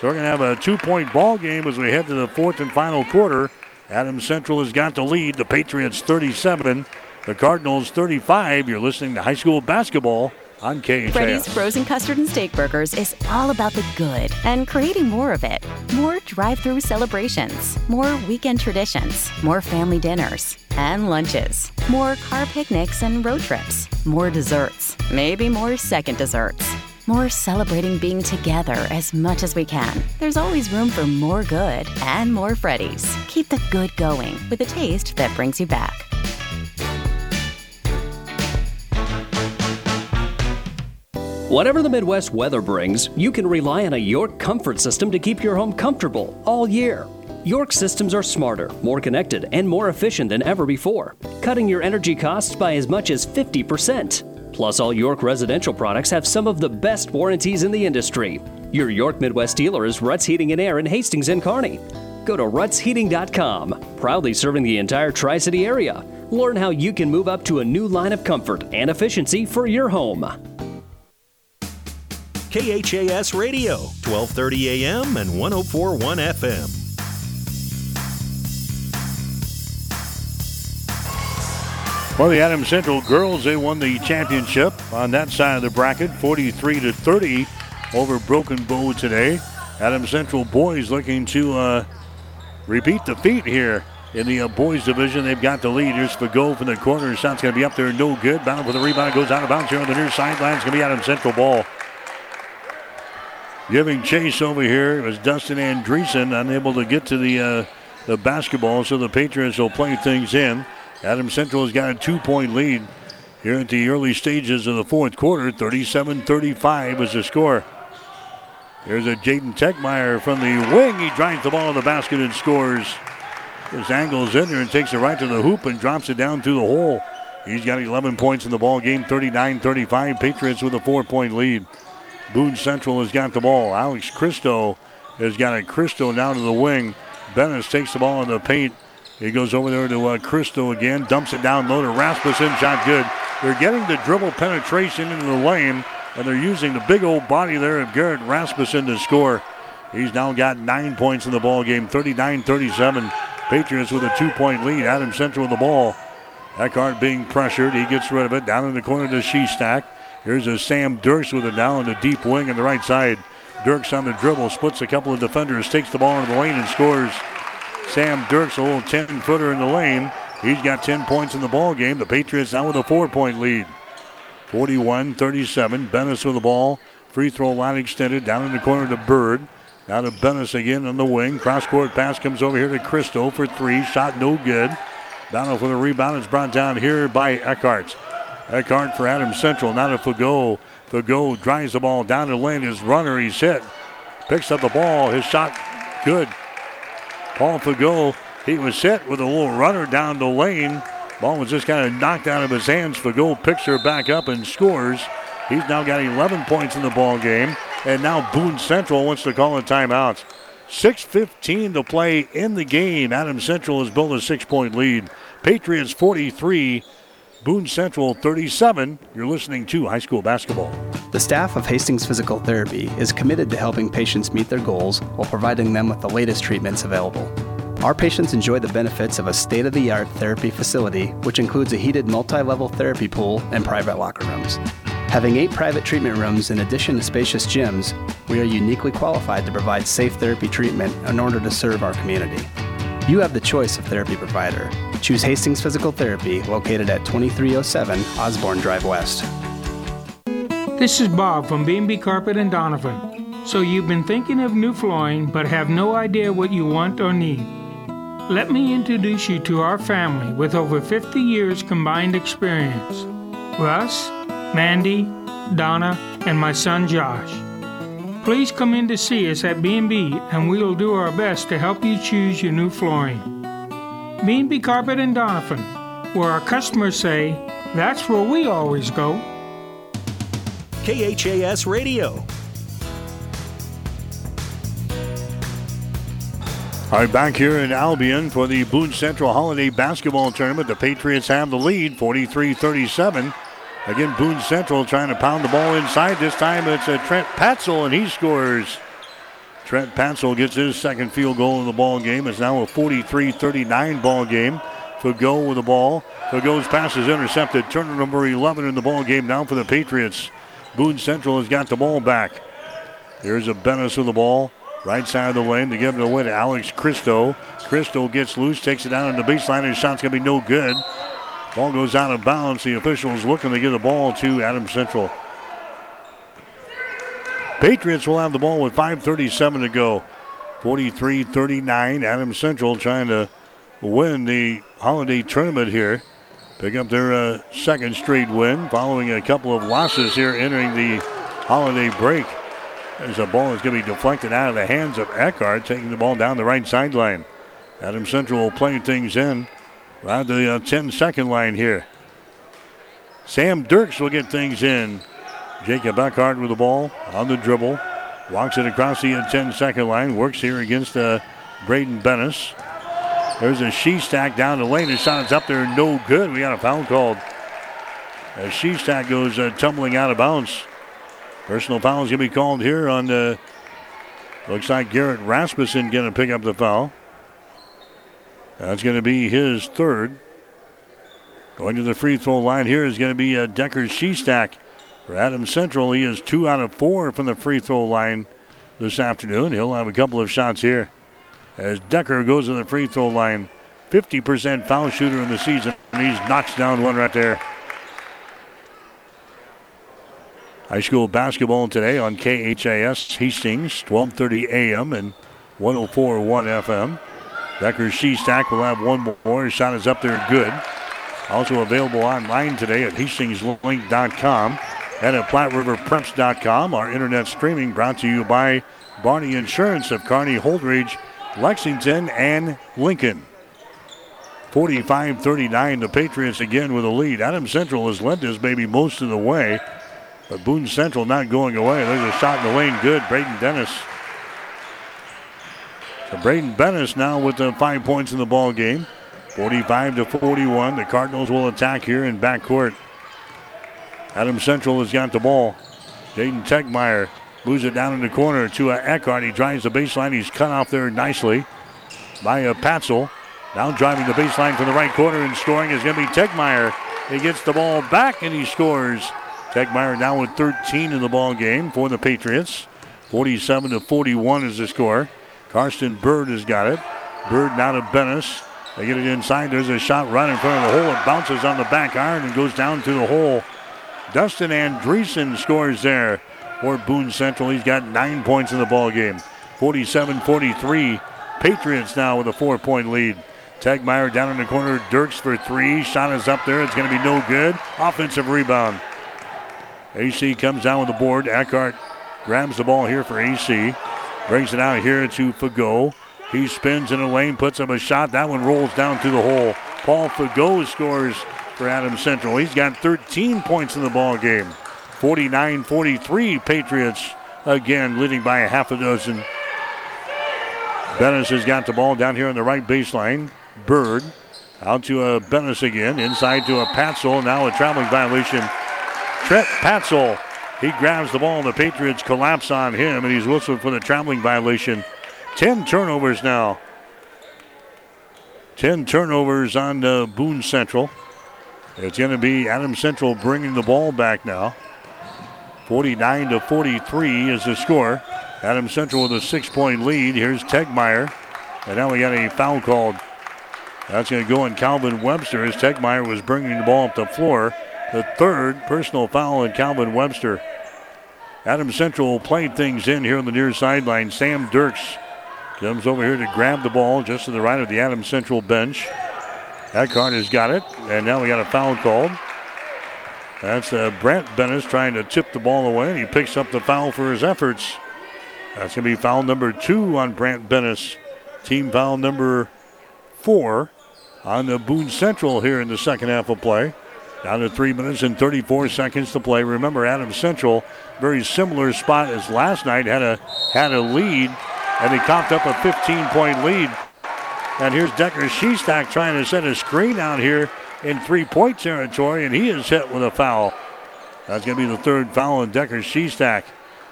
So we're going to have a 2-point ball game as we head to the fourth and final quarter. Adam Central has got the lead. The Patriots 37, the Cardinals 35. You're listening to high school basketball on KHAS. Freddy's Frozen Custard and Steak Burgers is all about the good and creating more of it. More drive-through celebrations, more weekend traditions, more family dinners and lunches, more car picnics and road trips, more desserts, maybe more second desserts, more celebrating being together as much as we can. There's always room for more good and more Freddy's. Keep the good going with a taste that brings you back. Whatever the Midwest weather brings, you can rely on a York comfort system to keep your home comfortable all year. York systems are smarter, more connected, and more efficient than ever before, cutting your energy costs by as much as 50%. Plus, all York residential products have some of the best warranties in the industry. Your York Midwest dealer is Rutt's Heating and Air in Hastings and Kearney. Go to ruttsheating.com, proudly serving the entire Tri-City area. Learn how you can move up to a new line of comfort and efficiency for your home. KHAS Radio, 1230 AM and 104.1 FM. For the Adam Central girls, they won the championship on that side of the bracket, 43-30 over Broken Bow today. Adam Central boys looking to repeat the feat here in the boys division. They've got the lead. Here's Fago from the corner. Shot's going to be up there, no good. Battle for the rebound, goes out of bounds here on the near sideline. It's going to be Adam Central ball. Giving chase over here was Dustin Andreessen, unable to get to the basketball, so the Patriots will play things in. Adam Central has got a 2-point lead here at the early stages of the fourth quarter. 37-35 is the score. Here's a Jaden Techmeyer from the wing. He drives the ball to the basket and scores. Just angles in there and takes it right to the hoop and drops it down through the hole. He's got 11 points in the ball game. 39-35. Patriots with a 4-point lead. Boone Central has got the ball. Alex Cristo has got it. Cristo now to the wing. Bennis takes the ball in the paint. He goes over there to Cristo again, dumps it down low to Rasmussen, shot good. They're getting the dribble penetration into the lane, and they're using the big old body there of Garrett Rasmussen to score. He's now got 9 points in the ball game, 39-37. Patriots with a 2-point lead. Adam Central with the ball. Eckhart being pressured. He gets rid of it. Down in the corner to Shestack. Here's a Sam Dirks with it now in the deep wing on the right side. Dirks on the dribble, splits a couple of defenders, takes the ball into the lane and scores. Sam Dirks, a little 10-footer in the lane. He's got 10 points in the ball game. The Patriots now with a 4-point lead. 41-37. Bennis with the ball. Free throw line extended down in the corner to Bird. Now to Bennis again on the wing. Cross-court pass comes over here to Cristo for three. Shot no good. Battle for the rebound. It's brought down here by Eckhart. Eckhart for Adam Central. Now to Fago. Fago drives the ball down the lane. His runner, he's hit. Picks up the ball. His shot good. Paul Fago, he was hit with a little runner down the lane. Ball was just kind of knocked out of his hands. Fago picks her back up and scores. He's now got 11 points in the ball game. And now Boone Central wants to call a timeout. 6:15 to play in the game. Adam Central has built a 6-point lead. Patriots 43. Boone Central 37. You're listening to High School Basketball. The staff of Hastings Physical Therapy is committed to helping patients meet their goals while providing them with the latest treatments available. Our patients enjoy the benefits of a state-of-the-art therapy facility, which includes a heated multi-level therapy pool and private locker rooms. Having 8 private treatment rooms in addition to spacious gyms, we are uniquely qualified to provide safe therapy treatment in order to serve our community. You have the choice of therapy provider. Choose Hastings Physical Therapy, located at 2307 Osborne Drive West. This is Bob from B&B Carpet and Donovan. So you've been thinking of new flooring but have no idea what you want or need. Let me introduce you to our family with over 50 years combined experience. Russ, Mandy, Donna, and my son Josh. Please come in to see us at B&B and we will do our best to help you choose your new flooring. B&B Carpet and Donovan, where our customers say, that's where we always go. KHAS Radio. All right, back here in Albion for the Boone Central Holiday Basketball Tournament. The Patriots have the lead, 43-37. Again, Boone Central trying to pound the ball inside. This time it's a Trent Patzel, and he scores. Trent Patzel gets his second field goal in the ball game. It's now a 43-39 ball game. Fago with the ball. Fago's pass is intercepted. Turner number 11 in the ball game now for the Patriots. Boone Central has got the ball back. Here's a Bennis with the ball. Right side of the lane to give it away to Alex Cristo. Cristo gets loose, takes it down on the baseline. His shot's going to be no good. Ball goes out of bounds. The officials looking to get the ball to Adam Central. Patriots will have the ball with 5:37 to go. 43-39. Adam Central trying to win the holiday tournament here. Pick up their second straight win following a couple of losses here entering the holiday break. As the ball is going to be deflected out of the hands of Eckhart, taking the ball down the right sideline. Adam Central will play things in. Around the 10-second line here. Sam Dirks will get things in. Jacob Eckhart with the ball on the dribble. Walks it across the 10-second line. Works here against Braden Bennis. There's a Shestack down the lane. His shot is up there, no good. We got a foul called. As Shestack goes tumbling out of bounds. Personal foul is going to be called here on the... Looks like Garrett Rasmussen going to pick up the foul. That's going to be his third. Going to the free throw line here is going to be Decker Shestack. For Adam Central, he is 2 out of 4 from the free throw line this afternoon. He'll have a couple of shots here. As Decker goes to the free throw line, 50% foul shooter in the season. And he knocks down one right there. High school basketball today on KHIS Hastings, 12:30 a.m. and 104.1 FM. Becker Shestack will have one more. His shot is up there, good. Also available online today at hastingslink.com and at PlatteRiverPreps.com. Our internet streaming brought to you by Barney Insurance of Kearney, Holdridge, Lexington, and Lincoln. 45-39, the Patriots again with a lead. Adam Central has led this baby most of the way. But Boone Central not going away. There's a shot in the lane. Good. Braden Dennis. So Braden Bennis now with 5 points in the ball game. 45-41. The Cardinals will attack here in backcourt. Adam Central has got the ball. Jaden Tegmeyer moves it down in the corner to Eckhart. He drives the baseline. He's cut off there nicely by Patzel. Now driving the baseline from the right corner and scoring is going to be Tegmeyer. He gets the ball back and he scores. Tegmeyer now with 13 in the ball game for the Patriots. 47-41 is the score. Carsten Bird has got it. Bird now to Bennis. They get it inside. There's a shot right in front of the hole. It bounces on the back iron and goes down to the hole. Dustin Andreessen scores there for Boone Central. He's got 9 points in the ball game. 47-43. Patriots now with a 4-point lead. Tegmeyer down in the corner. Dirks for three. Shot is up there. It's going to be no good. Offensive rebound. AC comes down with the board. Eckhart grabs the ball here for AC. Brings it out here to Fagot. He spins in a lane, puts up a shot. That one rolls down to the hole. Paul Fagot scores for Adam Central. He's got 13 points in the ball game. 49-43 Patriots again leading by a half a dozen. Bennis has got the ball down here on the right baseline. Bird out to Bennis again. Inside to Patzel. Now a traveling violation. Trent Patzel, he grabs the ball, and the Patriots collapse on him, and he's whistled for the traveling violation. 10 turnovers now. 10 turnovers on Boone Central. It's going to be Adam Central bringing the ball back now. 49-43 is the score. Adam Central with a 6-point lead. Here's Tegmeyer, and now we got a foul called. That's going to go on Calvin Webster as Tegmeyer was bringing the ball up the floor. The third personal foul on Calvin Webster. Adam Central played things in here on the near sideline. Sam Dirks comes over here to grab the ball just to the right of the Adam Central bench. Eckhart has got it, and now we got a foul called. That's Brant Bennis trying to tip the ball away, and he picks up the foul for his efforts. That's going to be foul number 2 on Brant Bennis. Team foul number 4 on the Boone Central here in the second half of play. Down to 3 minutes and 34 seconds to play. Remember, Adam Central, very similar spot as last night, had a lead, and they coughed up a 15-point lead. And here's Decker Shestack trying to set a screen out here in three-point territory, and he is hit with a foul. That's going to be the third foul on Decker Shestack.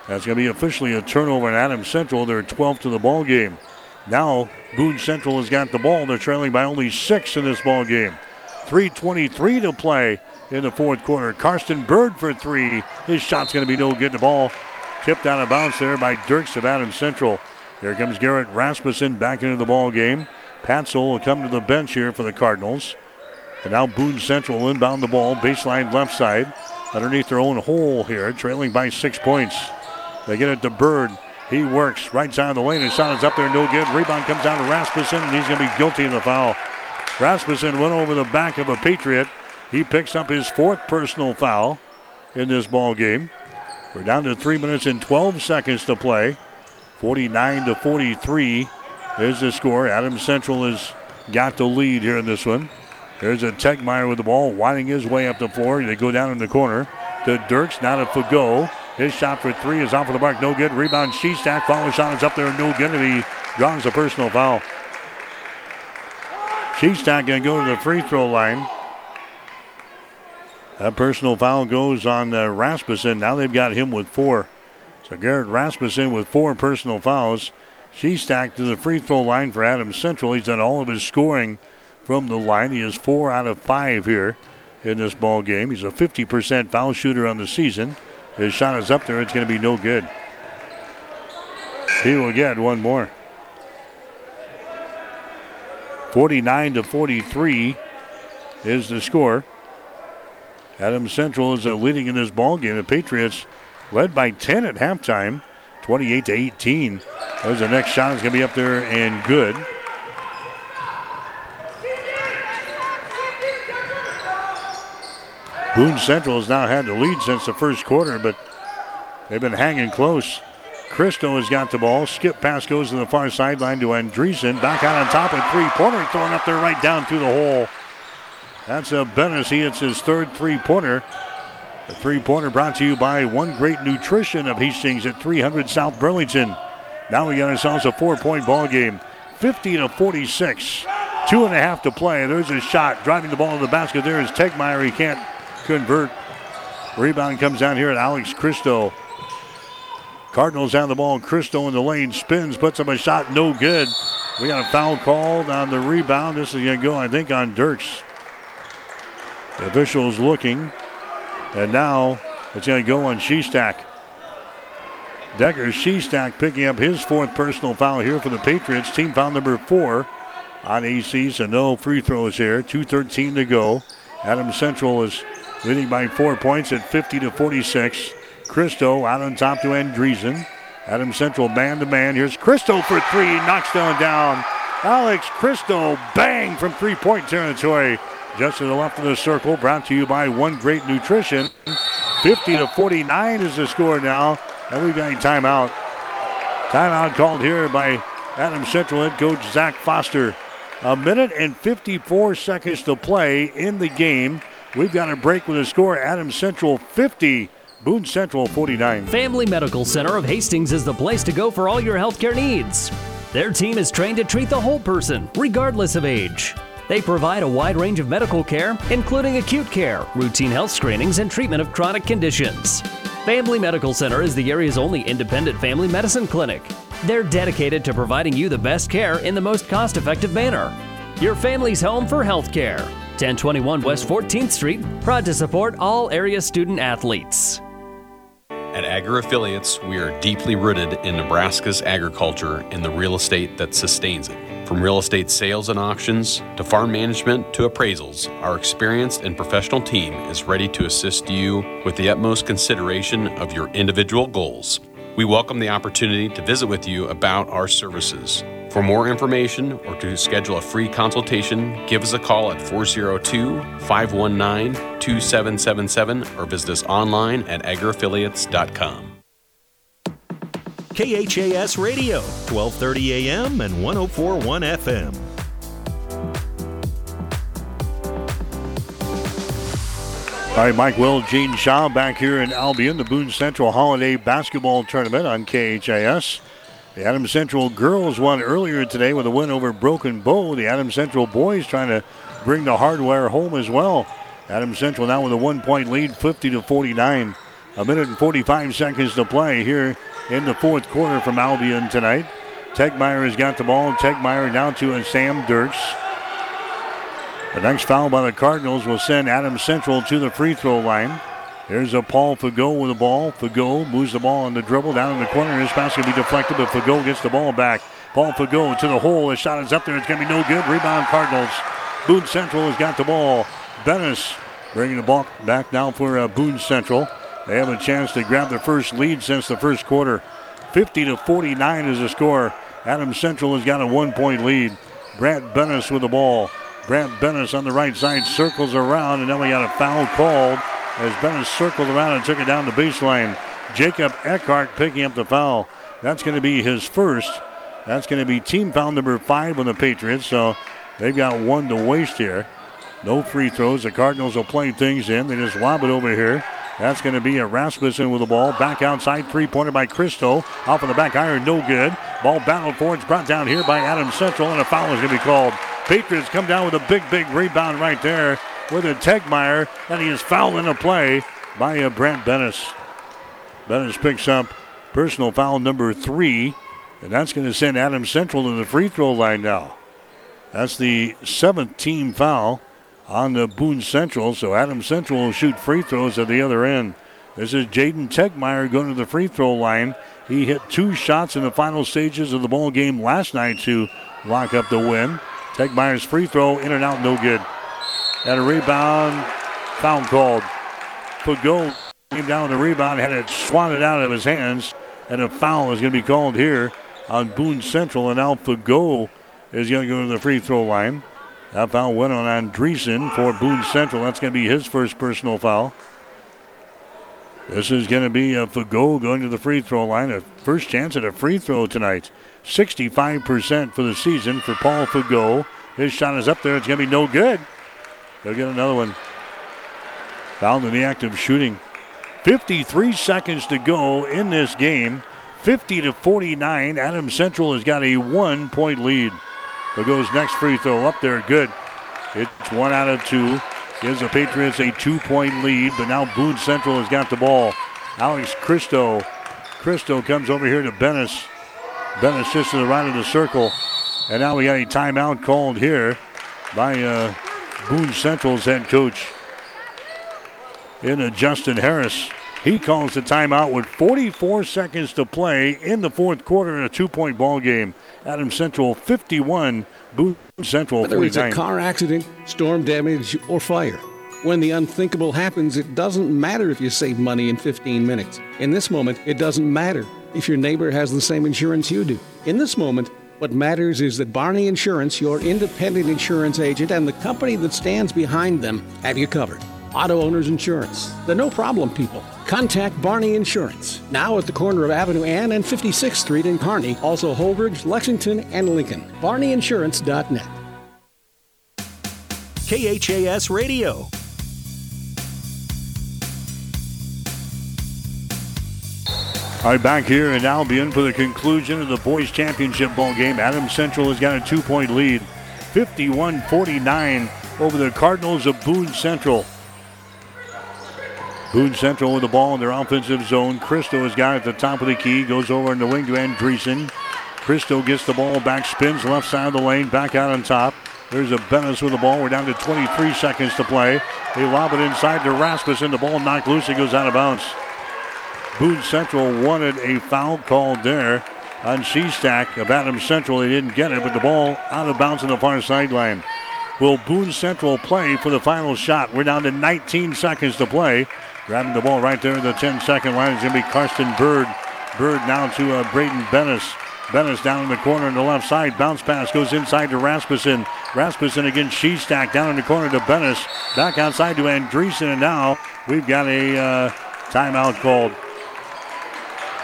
That's going to be officially a turnover in Adam Central. They're 12th to the ball game. Now Boone Central has got the ball. They're trailing by only 6 in this ball game. 3:23 to play in the fourth quarter. Carsten Bird for three. His shot's going to be no good. The ball tipped out of bounds there by Dirks of Adam Central. Here comes Garrett Rasmussen back into the ball game. Patzel will come to the bench here for the Cardinals. And now Boone Central inbound the ball. Baseline left side. Underneath their own hole here. Trailing by 6 points. They get it to Bird. He works right side of the lane. His shot is up there. No good. Rebound comes down to Rasmussen. And he's going to be guilty of the foul. Rasmussen went over the back of a Patriot. He picks up his fourth personal foul in this ball game. We're down to 3 minutes and 12 seconds to play. 49-43 is the score. Adam Central has got the lead here in this one. There's a Tegmeyer with the ball, winding his way up the floor. They go down in the corner to Dirks, now to Fagot. His shot for three is off of the mark. No good. Rebound, Shestack. Follow shot is up there. No good. And he draws a personal foul. Shestack going to go to the free throw line. That personal foul goes on Rasmussen. Now they've got him with four. So Garrett Rasmussen with four personal fouls. Shestack to the free throw line for Adam Central. He's done all of his scoring from the line. He is 4 out of 5 here in this ball game. He's a 50% foul shooter on the season. His shot is up there. It's going to be no good. He will get one more. 49-43 is the score. Adam Central is leading in this ball game. The Patriots led by 10 at halftime, 28-18. There's the next shot. It's going to be up there and good. Boone Central has now had the lead since the first quarter, but they've been hanging close. Cristo has got the ball. Skip pass goes to the far sideline to Andreessen. Back out on top of three-pointer. Thrown up there right down through the hole. That's a Bennis. He hits his third three-pointer. The three-pointer brought to you by One Great Nutrition of Hastings at 300 South Burlington. Now we got ourselves a 4-point ball game. 50-46. 2.5 to play. There's a shot. Driving the ball to the basket. There is Tegmeyer. He can't convert. Rebound comes down here at Alex Cristo. Cardinals have the ball. Cristo in the lane spins, puts up a shot, no good. We got a foul called on the rebound. This is going to go, I think, on Dirks. The official's looking, and now it's going to go on Shestack. Decker Shestack picking up his fourth personal foul here for the Patriots. Team foul number 4 on AC, so no free throws here. 2:13 to go. Adam Central is leading by 4 points at 50-46. Cristo out on top to Andreessen. Adam Central man to man. Here's Cristo for three. He knocks down Alex Cristo, bang from three-point territory. Just to the left of the circle. Brought to you by One Great Nutrition. 50-49 is the score now. And we've got a timeout. Timeout called here by Adam Central head coach Zach Foster. 1 minute and 54 seconds to play in the game. We've got a break with a score. Adam Central 50, Boone Central 49. Family Medical Center of Hastings is the place to go for all your healthcare needs. Their team is trained to treat the whole person, regardless of age. They provide a wide range of medical care, including acute care, routine health screenings, and treatment of chronic conditions. Family Medical Center is the area's only independent family medicine clinic. They're dedicated to providing you the best care in the most cost-effective manner. Your family's home for healthcare. 1021 West 14th Street, proud to support all area student athletes. At Agri Affiliates, we are deeply rooted in Nebraska's agriculture and the real estate that sustains it. From real estate sales and auctions to farm management to appraisals, our experienced and professional team is ready to assist you with the utmost consideration of your individual goals. We welcome the opportunity to visit with you about our services. For more information or to schedule a free consultation, give us a call at 402-519-2777 or visit us online at agriaffiliates.com. KHAS Radio, 1230 AM and 104.1 FM. All right, Mike Will, Gene Shaw back here in Albion, the Boone Central Holiday Basketball Tournament on KHIS. The Adam Central girls won earlier today with a win over Broken Bow. The Adam Central boys trying to bring the hardware home as well. Adam Central now with a 1-point lead, 50-49. 1 minute and 45 seconds to play here in the fourth quarter from Albion tonight. Tegmeyer has got the ball. Tegmeyer now to Sam Dirks. The next foul by the Cardinals will send Adam Central to the free throw line. Here's a Paul Fagot with the ball. Fagot moves the ball on the dribble down in the corner. His pass can be deflected, but Fagot gets the ball back. Paul Fagot to the hole. His shot is up there. It's going to be no good. Rebound Cardinals. Boone Central has got the ball. Bennis bringing the ball back now for Boone Central. They have a chance to grab their first lead since the first quarter. 50-49 is the score. Adam Central has got a 1-point lead. Brant Bennis with the ball. Brant Bennis on the right side circles around, and then we got a foul called as Bennis circled around and took it down the baseline. Jacob Eckhart picking up the foul. That's going to be his first. That's going to be team foul number 5 on the Patriots, so they've got one to waste here. No free throws. The Cardinals will play things in. They just lob it over here That's going to be a Rasmussen with the ball. Back outside, three-pointer by Cristo. Off of the back iron, no good. Ball battled for. It's brought down here by Adam Central, and a foul is going to be called. Patriots come down with a big, big rebound right there with a Tegmeyer, and he is fouled in a play by a Brent Bennis. Bennis picks up personal foul number 3, and that's going to send Adam Central to the free throw line now. That's the 7th team foul on the Boone Central, so Adam Central will shoot free throws at the other end. This is Jaden Tegmeyer going to the free throw line. He hit 2 shots in the final stages of the ball game last night to lock up the win. Tegmeyer's free throw, in and out, no good. Had a rebound, foul called. Pagot came down with the rebound, had it swatted out of his hands, and a foul is going to be called here on Boone Central, and now Pagot is going to go to the free throw line. That foul went on Andreessen for Boone Central. That's going to be his first personal foul. This is going to be a Fagot going to the free throw line. A first chance at a free throw tonight. 65% for the season for Paul Fagot. His shot is up there. It's going to be no good. They'll get another one. Fouled in the act of shooting. 53 seconds to go in this game. 50-49. Adam Central has got a 1-point lead. Fago's next free throw up there, good. It's 1 out of 2. Gives the Patriots a 2-point lead, but now Boone Central has got the ball. Alex Cristo. Cristo comes over here to Bennis. Bennis just to the right of the circle. And now we got a timeout called here by Boone Central's head coach. Justin Harris. He calls the timeout with 44 seconds to play in the fourth quarter in a 2-point ball game. Adam Central 51, Boone Central 49. Whether it's a car accident, storm damage, or fire, when the unthinkable happens, it doesn't matter if you save money in 15 minutes. In this moment, it doesn't matter if your neighbor has the same insurance you do. In this moment, what matters is that Barney Insurance, your independent insurance agent, and the company that stands behind them have you covered. Auto Owners Insurance, the no problem people. Contact Barney Insurance, now at the corner of Avenue Ann and 56th Street in Kearney, also Holbridge, Lexington, and Lincoln. BarneyInsurance.net. KHAS Radio. All right, back here in Albion for the conclusion of the boys championship ball game. Adam Central has got a 2-point lead, 51-49 over the Cardinals of Boone Central. Boone Central with the ball in their offensive zone. Cristo has got it at the top of the key. Goes over in the wing to Andreessen. Cristo gets the ball back, spins left side of the lane, back out on top. There's a Bennis with the ball. We're down to 23 seconds to play. They lob it inside to Rasmussen. The ball knocked loose. It goes out of bounds. Boone Central wanted a foul called there on C-Stack of Adam Central. They didn't get it, but the ball out of bounds on the far sideline. Will Boone Central play for the final shot? We're down to 19 seconds to play. Grabbing the ball right there in the 10-second line is going to be Karsten Bird. Bird now to Braden Bennis. Bennis down in the corner on the left side. Bounce pass goes inside to Rasmussen. Rasmussen against Shestack down in the corner to Bennis. Back outside to Andreessen, and now we've got a timeout called.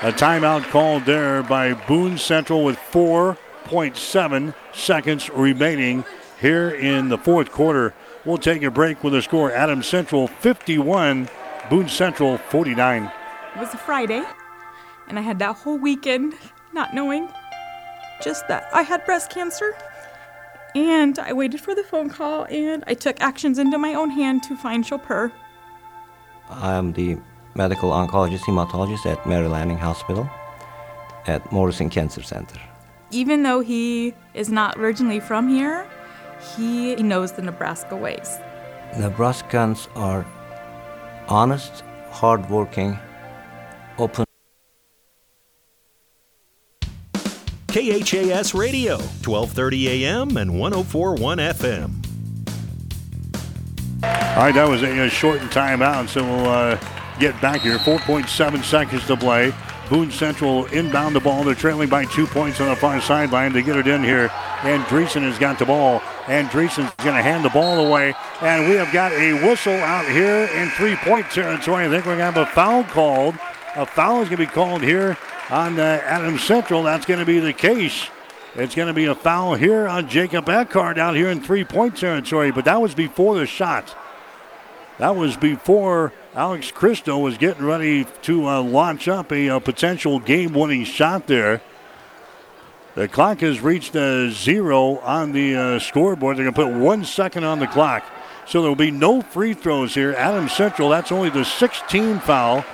A timeout called there by Boone Central with 4.7 seconds remaining here in the fourth quarter. We'll take a break with the score. Adam Central 51. Boone Central 49. It was a Friday, and I had that whole weekend not knowing just that I had breast cancer. And I waited for the phone call, and I took actions into my own hand to find Chopur. I'm the medical oncologist hematologist at Mary Lanning Hospital at Morrison Cancer Center. Even though he is not originally from here, he knows the Nebraska ways. Nebraskans are honest, hard-working, open. KHAS Radio, 1230 AM and 104.1 FM. All right, that was a shortened timeout, so we'll get back here. 4.7 seconds to play. Boone Central inbound the ball. They're trailing by 2 points on the far sideline. They get it in here. Andreessen has got the ball. Andreessen's going to hand the ball away. And we have got a whistle out here in three-point territory. I think we're going to have a foul called. A foul is going to be called here on Adam Central. That's going to be the case. It's going to be a foul here on Jacob Eckhart out here in three-point territory. But that was before the shot. That was before Alex Christo was getting ready to launch up a potential game-winning shot there. The clock has reached zero on the scoreboard. They're going to put 1 second on the clock. So there will be no free throws here. Adam Central, that's only the 16th foul,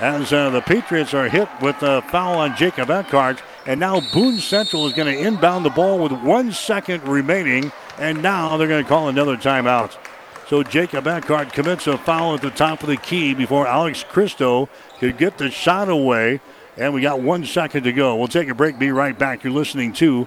as the Patriots are hit with a foul on Jacob Eckhart. And now Boone Central is going to inbound the ball with 1 second remaining. And now they're going to call another timeout. So Jacob Eckhart commits a foul at the top of the key before Alex Christo could get the shot away. And we got 1 second to go. We'll take a break, be right back. You're listening to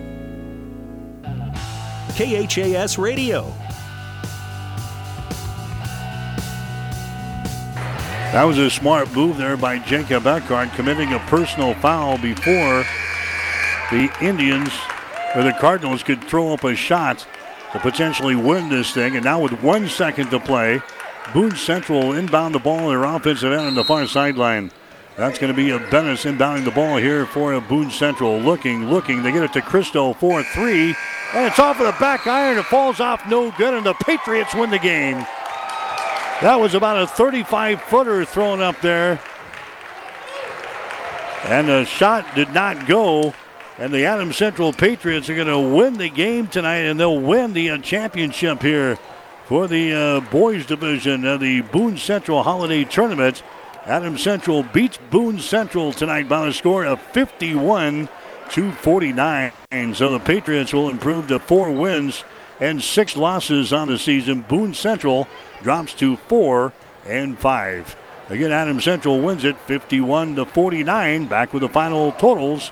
KHAS Radio. That was a smart move there by Jacob Eckhart, committing a personal foul before the Indians or the Cardinals could throw up a shot to potentially win this thing. And now with 1 second to play, Boone Central inbound the ball in their offensive end on the far sideline. That's going to be a Bennis inbounding the ball here for Boone Central. Looking. They get it to Christo for three. And it's off of the back iron. It falls off no good, and the Patriots win the game. That was about a 35-footer thrown up there. And the shot did not go. And the Adams Central Patriots are going to win the game tonight, and they'll win the championship here for the boys division of the Boone Central Holiday Tournament. Adams Central beats Boone Central tonight by a score of 51-49. And so the Patriots will improve to 4 wins and 6 losses on the season. Boone Central drops to 4-5. Again, Adams Central wins it 51-49. Back with the final totals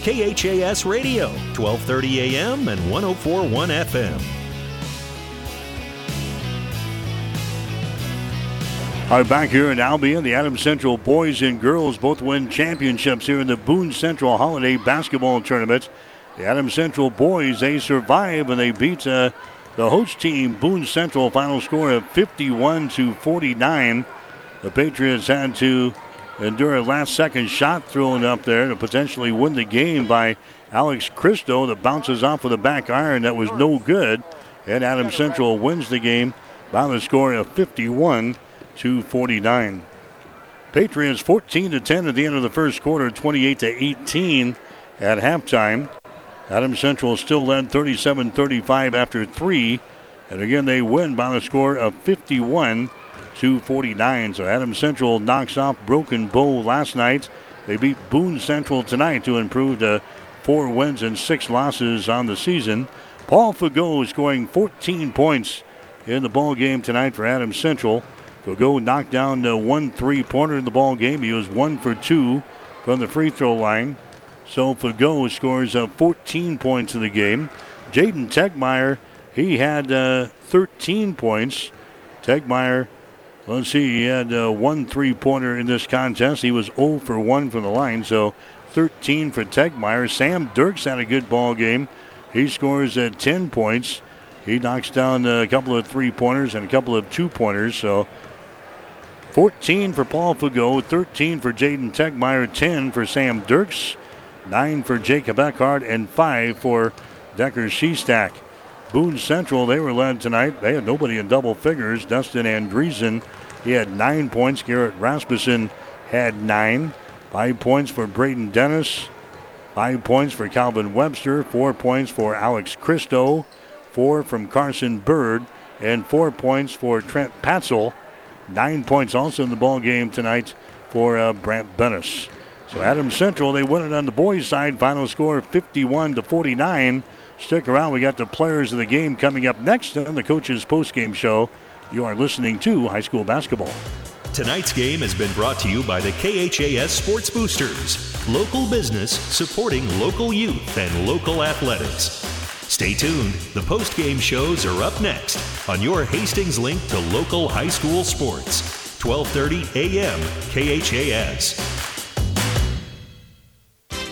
KHAS Radio, 1230 AM and 104.1 FM. All right, back here in Albion, the Adams Central boys and girls both win championships here in the Boone Central Holiday Basketball Tournament. The Adams Central boys, they survive and they beat the host team, Boone Central, final score of 51-49. The Patriots had to endure a last-second shot thrown up there to potentially win the game by Alex Christo that bounces off with a back iron that was no good. And Adams Central wins the game by the score of 51-49. Patriots 14-10 at the end of the first quarter, 28-18 at halftime. Adams Central still led 37-35 after three. And again, they win by the score of 51-49. So Adams Central knocks off Broken Bow last night. They beat Boone Central tonight to improve to 4 wins and 6 losses on the season. Paul Fagot scoring 14 points in the ball game tonight for Adams Central. Gogo knocked down 1 3-pointer in the ball game. He was 1 for 2 from the free throw line. So Fago scores 14 points in the game. Jaden Tegmeyer, he had 13 points. Tegmeyer, let's see, he had 1 3-pointer in this contest. He was 0 for 1 from the line, so 13 for Tegmeyer. Sam Dirks had a good ball game. He scores 10 points. He knocks down a couple of 3-pointers and a couple of 2-pointers. So 14 for Paul Fago, 13 for Jaden Tegmeyer, 10 for Sam Dirks, 9 for Jacob Eckhart, and 5 for Decker Shestack. Boone Central, they were led tonight. They had nobody in double figures. Dustin Andreessen, he had 9 points. Garrett Rasmussen had 9. 5 points for Braden Dennis. 5 points for Calvin Webster. 4 points for Alex Christo. 4 from Carson Bird. And 4 points for Trent Patzel. 9 points also in the ball game tonight for Brant Bennis. So Adams Central, they win it on the boys' side. Final score 51-49. Stick around. We got the players of the game coming up next on the Coaches Postgame Show. You are listening to High School Basketball. Tonight's game has been brought to you by the KHAS Sports Boosters. Local business supporting local youth and local athletics. Stay tuned. The postgame shows are up next on your Hastings link to local high school sports. 12:30 a.m. KHAS.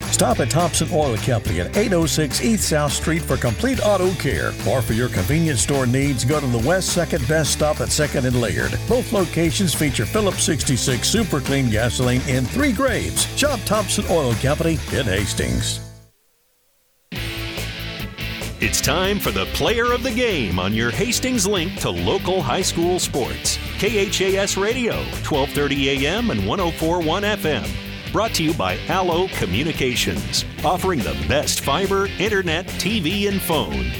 Stop at Thompson Oil Company at 806 East South Street for complete auto care. Or for your convenience store needs, go to the West 2nd Best Stop at 2nd and Laird. Both locations feature Phillips 66 Super Clean Gasoline in 3 grades. Shop Thompson Oil Company in Hastings. It's time for the player of the game on your Hastings link to local high school sports. KHAS Radio, 1230 AM and 104.1 FM. Brought to you by Allo Communications, offering the best fiber, internet, TV, and phone.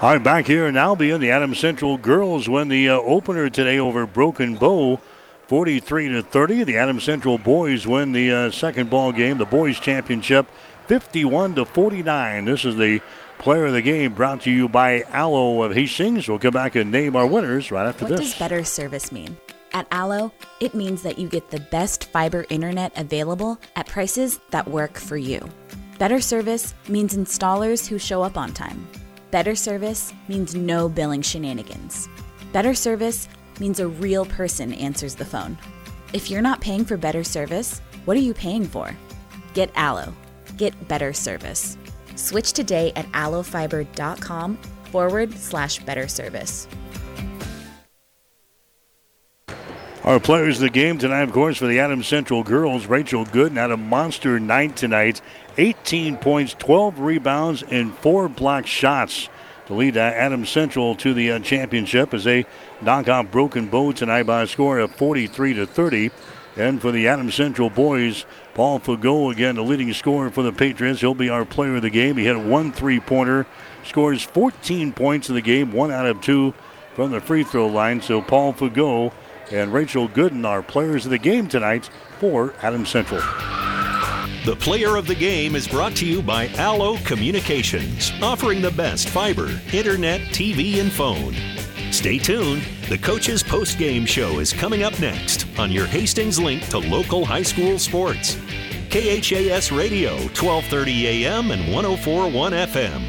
All right, back here in Albion, the Adams Central girls win the opener today over Broken Bow, 43-30. The Adams Central boys win the second ball game, the boys championship, 51-49. This is the player of the game brought to you by Allo of Hastings. We'll come back and name our winners right after this. What does better service mean? At Allo, it means that you get the best fiber internet available at prices that work for you. Better service means installers who show up on time. Better service means no billing shenanigans. Better service means a real person answers the phone. If you're not paying for better service, what are you paying for? Get Allo. Get better service. Switch today at allofiber.com/better service. Our players of the game tonight, of course, for the Adams Central girls, Rachel Gooden had a monster night tonight. 18 points, 12 rebounds, and 4 blocked shots to lead Adams Central to the championship as they knock out Broken Bow tonight by a score of 43-30. And for the Adams Central boys, Paul Fago, again, the leading scorer for the Patriots. He'll be our player of the game. He hit 1 3-pointer, scores 14 points in the game, 1 out of 2 from the free throw line. So Paul Fago and Rachel Gooden are players of the game tonight for Adams Central. The player of the game is brought to you by Allo Communications, offering the best fiber, internet, TV, and phone. Stay tuned. The Coaches Postgame Show is coming up next on your Hastings link to local high school sports. KHAS Radio, 1230 AM and 104.1 FM.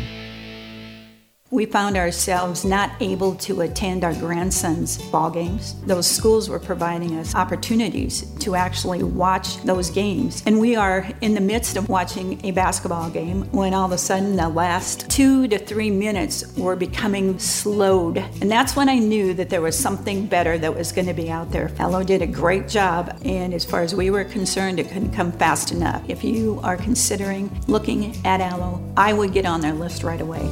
We found ourselves not able to attend our grandson's ball games. Those schools were providing us opportunities to actually watch those games. And we are in the midst of watching a basketball game when all of a sudden the last 2 to 3 minutes were becoming slowed. And that's when I knew that there was something better that was going to be out there. Allo did a great job, and as far as we were concerned, it couldn't come fast enough. If you are considering looking at Allo, I would get on their list right away.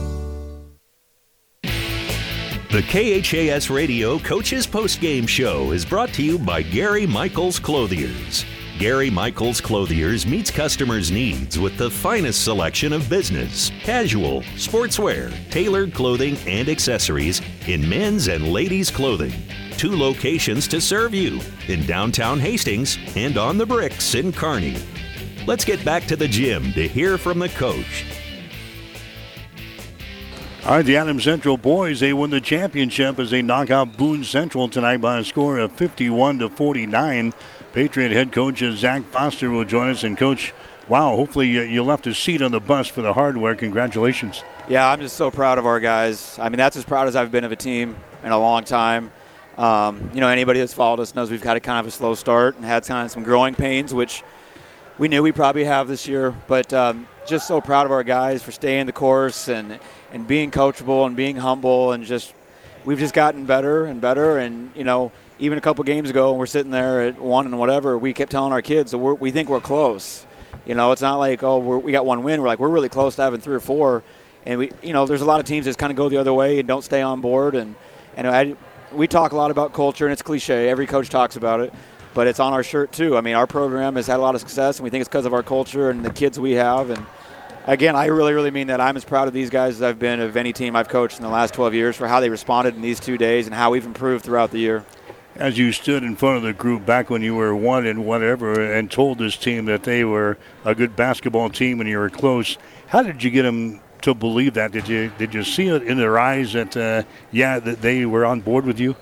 The KHAS Radio Coaches Postgame Show is brought to you by Gary Michaels Clothiers. Gary Michaels Clothiers meets customers' needs with the finest selection of business, casual, sportswear, tailored clothing and accessories in men's and ladies' clothing. 2 locations to serve you, in downtown Hastings and on the bricks in Kearney. Let's get back to the gym to hear from the coach. All right, the Adam Central boys, they win the championship as they knock out Boone Central tonight by a score of 51-49. Patriot head coach Zach Foster will join us. And, Coach, wow, hopefully you left a seat on the bus for the hardware. Congratulations. Yeah, I'm just so proud of our guys. I mean, that's as proud as I've been of a team in a long time. You know, anybody that's followed us knows we've had a kind of a slow start and had kind of some growing pains, which we knew we probably have this year. But just so proud of our guys for staying the course and being coachable and being humble, and just we've just gotten better and better. And you know, even a couple games ago, we're sitting there at 1 and whatever, we kept telling our kids that we think we're close. You know, it's not like, oh, we got one win. We're like, we're really close to having 3 or 4. And we, you know, there's a lot of teams that kind of go the other way and don't stay on board. We talk a lot about culture, and it's cliche. Every coach talks about it, but it's on our shirt too. I mean, our program has had a lot of success, and we think it's because of our culture and the kids we have. And again, I really, really mean that. I'm as proud of these guys as I've been of any team I've coached in the last 12 years for how they responded in these 2 days and how we've improved throughout the year. As you stood in front of the group back when you were 1 and whatever and told this team that they were a good basketball team and you were close, how did you get them to believe that? Did you see it in their eyes that, that they were on board with you?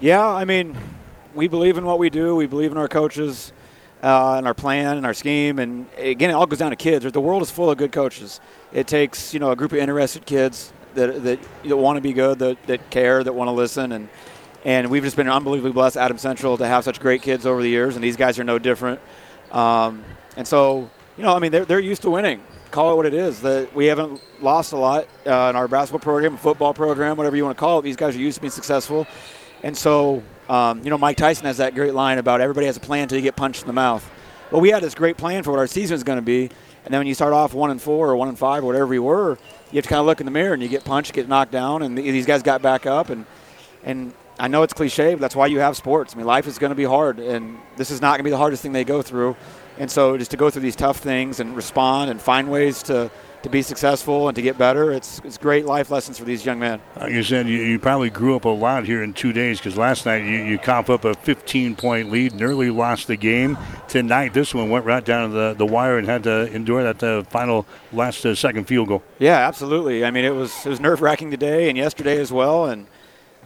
Yeah, I mean, we believe in what we do. We believe in our coaches. And our plan and our scheme, and again, it all goes down to kids. The world is full of good coaches. It takes, you know, a group of interested kids that want to be good, that care, that want to listen, and we've just been unbelievably blessed, Adam Central, to have such great kids over the years, and these guys are no different. And so, you know, I mean, they're used to winning. Call it what it is. We haven't lost a lot in our basketball program, football program, whatever you want to call it. These guys are used to being successful, and so. You know, Mike Tyson has that great line about everybody has a plan until you get punched in the mouth. Well, we had this great plan for what our season is going to be, and then when you start off 1-4 or 1-5 or whatever we were, you have to kind of look in the mirror and you get punched, get knocked down, and these guys got back up. And I know it's cliche, but that's why you have sports. I mean, life is going to be hard, and this is not going to be the hardest thing they go through. And so just to go through these tough things and respond and find ways to be successful and to get better, it's great life lessons for these young men. Like you said, you probably grew up a lot here in 2 days, because last night you coughed up a 15-point lead, nearly lost the game. Tonight, this one went right down to the wire and had to endure that second field goal. Yeah, absolutely. I mean, it was nerve-wracking today and yesterday as well. And,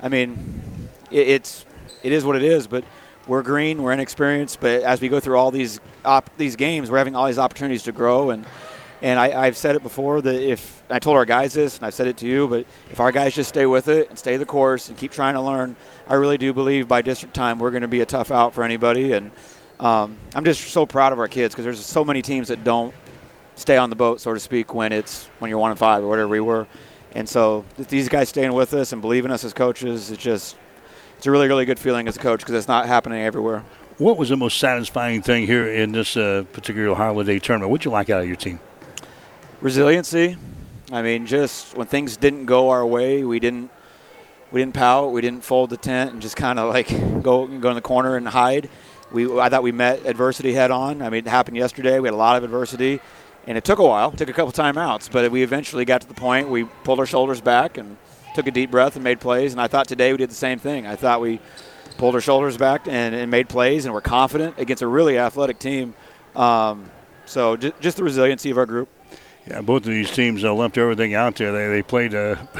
I mean, it is what it is, but we're green, we're inexperienced. But as we go through all these games, we're having all these opportunities to grow. And I've said it before that if I told our guys this, and I've said it to you, but if our guys just stay with it and stay the course and keep trying to learn, I really do believe by district time we're going to be a tough out for anybody. And I'm just so proud of our kids, because there's so many teams that don't stay on the boat, so to speak, when you're 1-5 or whatever we were. And so these guys staying with us and believing us as coaches, it's a really, really good feeling as a coach, because it's not happening everywhere. What was the most satisfying thing here in this particular holiday tournament? What'd you like out of your team? Resiliency. I mean, just when things didn't go our way, we didn't pout, we didn't fold the tent and just kind of like go in the corner and hide. I thought we met adversity head on. I mean, it happened yesterday. We had a lot of adversity, and it took a while. It took a couple timeouts, but we eventually got to the point we pulled our shoulders back and took a deep breath and made plays. And I thought today we did the same thing. I thought we pulled our shoulders back and made plays, and we're confident against a really athletic team. So just the resiliency of our group. Yeah, both of these teams left everything out there. They played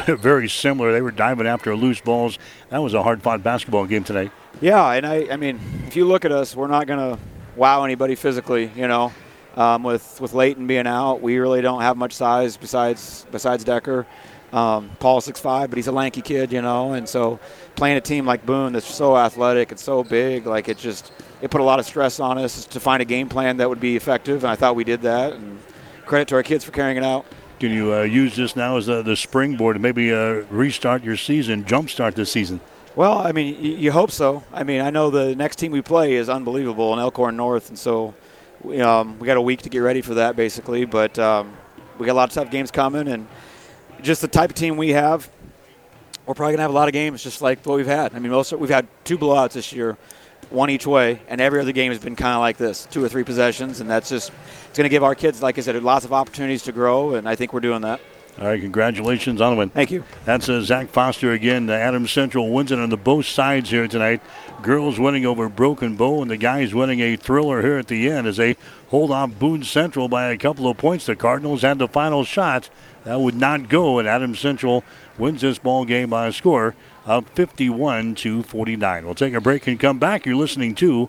very similar. They were diving after loose balls. That was a hard-fought basketball game tonight. Yeah, and I mean, if you look at us, we're not going to wow anybody physically, you know. With Leighton being out, we really don't have much size besides Decker. Paul's 6'5", but he's a lanky kid, you know. And so playing a team like Boone that's so athletic and so big, like it put a lot of stress on us to find a game plan that would be effective, and I thought we did that. And credit to our kids for carrying it out. Can you use this now as the springboard to maybe restart your season, jumpstart this season? Well, I mean, you hope so. I mean, I know the next team we play is unbelievable in Elkhorn North, and so we got a week to get ready for that, basically. But we got a lot of tough games coming, and just the type of team we have, we're probably going to have a lot of games just like what we've had. I mean, we've had 2 blowouts this year. one each way, and every other game has been kind of like this, two or three possessions, and that's just, it's going to give our kids, like I said, lots of opportunities to grow, and I think we're doing that. All right, congratulations on the win. Thank you. That's Zach Foster again. Adam Central wins it on the both sides here tonight. Girls winning over Broken Bow, and the guys winning a thriller here at the end as they hold off Boone Central by a couple of points. The Cardinals had the final shot. That would not go, and Adam Central wins this ball game by a score of 51-49. We'll take a break and come back. You're listening to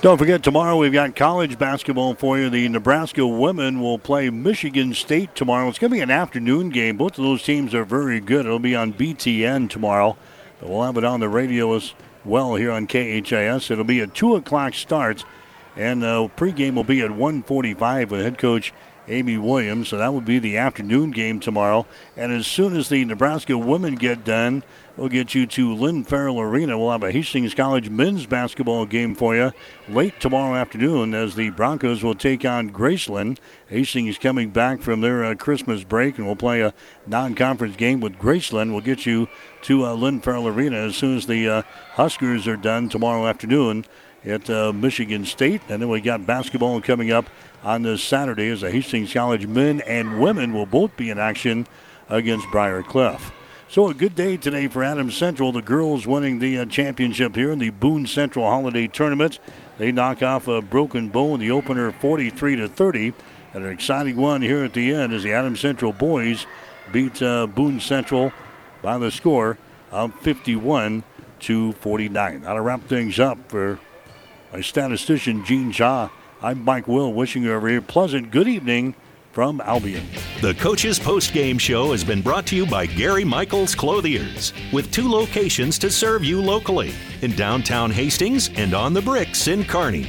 Don't forget, tomorrow we've got college basketball for you. The Nebraska women will play Michigan State tomorrow. It's going to be an afternoon game. Both of those teams are very good. It'll be on BTN tomorrow. We'll have it on the radio as well here on KHIS. It'll be a 2 o'clock start, and the pregame will be at 1:45 with head coach Amy Williams. So that would be the afternoon game tomorrow. And as soon as the Nebraska women get done, we'll get you to Lynn Farrell Arena. We'll have a Hastings College men's basketball game for you late tomorrow afternoon as the Broncos will take on Graceland. Hastings coming back from their Christmas break, and we'll play a non-conference game with Graceland. We'll get you to Lynn Farrell Arena as soon as the Huskers are done tomorrow afternoon at Michigan State. And then we got basketball coming up on this Saturday as the Hastings College men and women will both be in action against Briar Cliff. So a good day today for Adam Central. The girls winning the championship here in the Boone Central Holiday Tournament. They knock off a Broken Bow in the opener 43-30. And an exciting one here at the end as the Adam Central boys beat Boone Central by the score of 51-49. That'll wrap things up for my statistician, Gene Shaw. I'm Mike Will, wishing you a very pleasant good evening from Albion. The Coach's Post Game Show has been brought to you by Gary Michaels Clothiers, with two locations to serve you locally, in downtown Hastings and on the bricks in Kearney.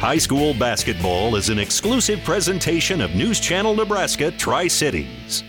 High School Basketball is an exclusive presentation of News Channel Nebraska Tri-Cities.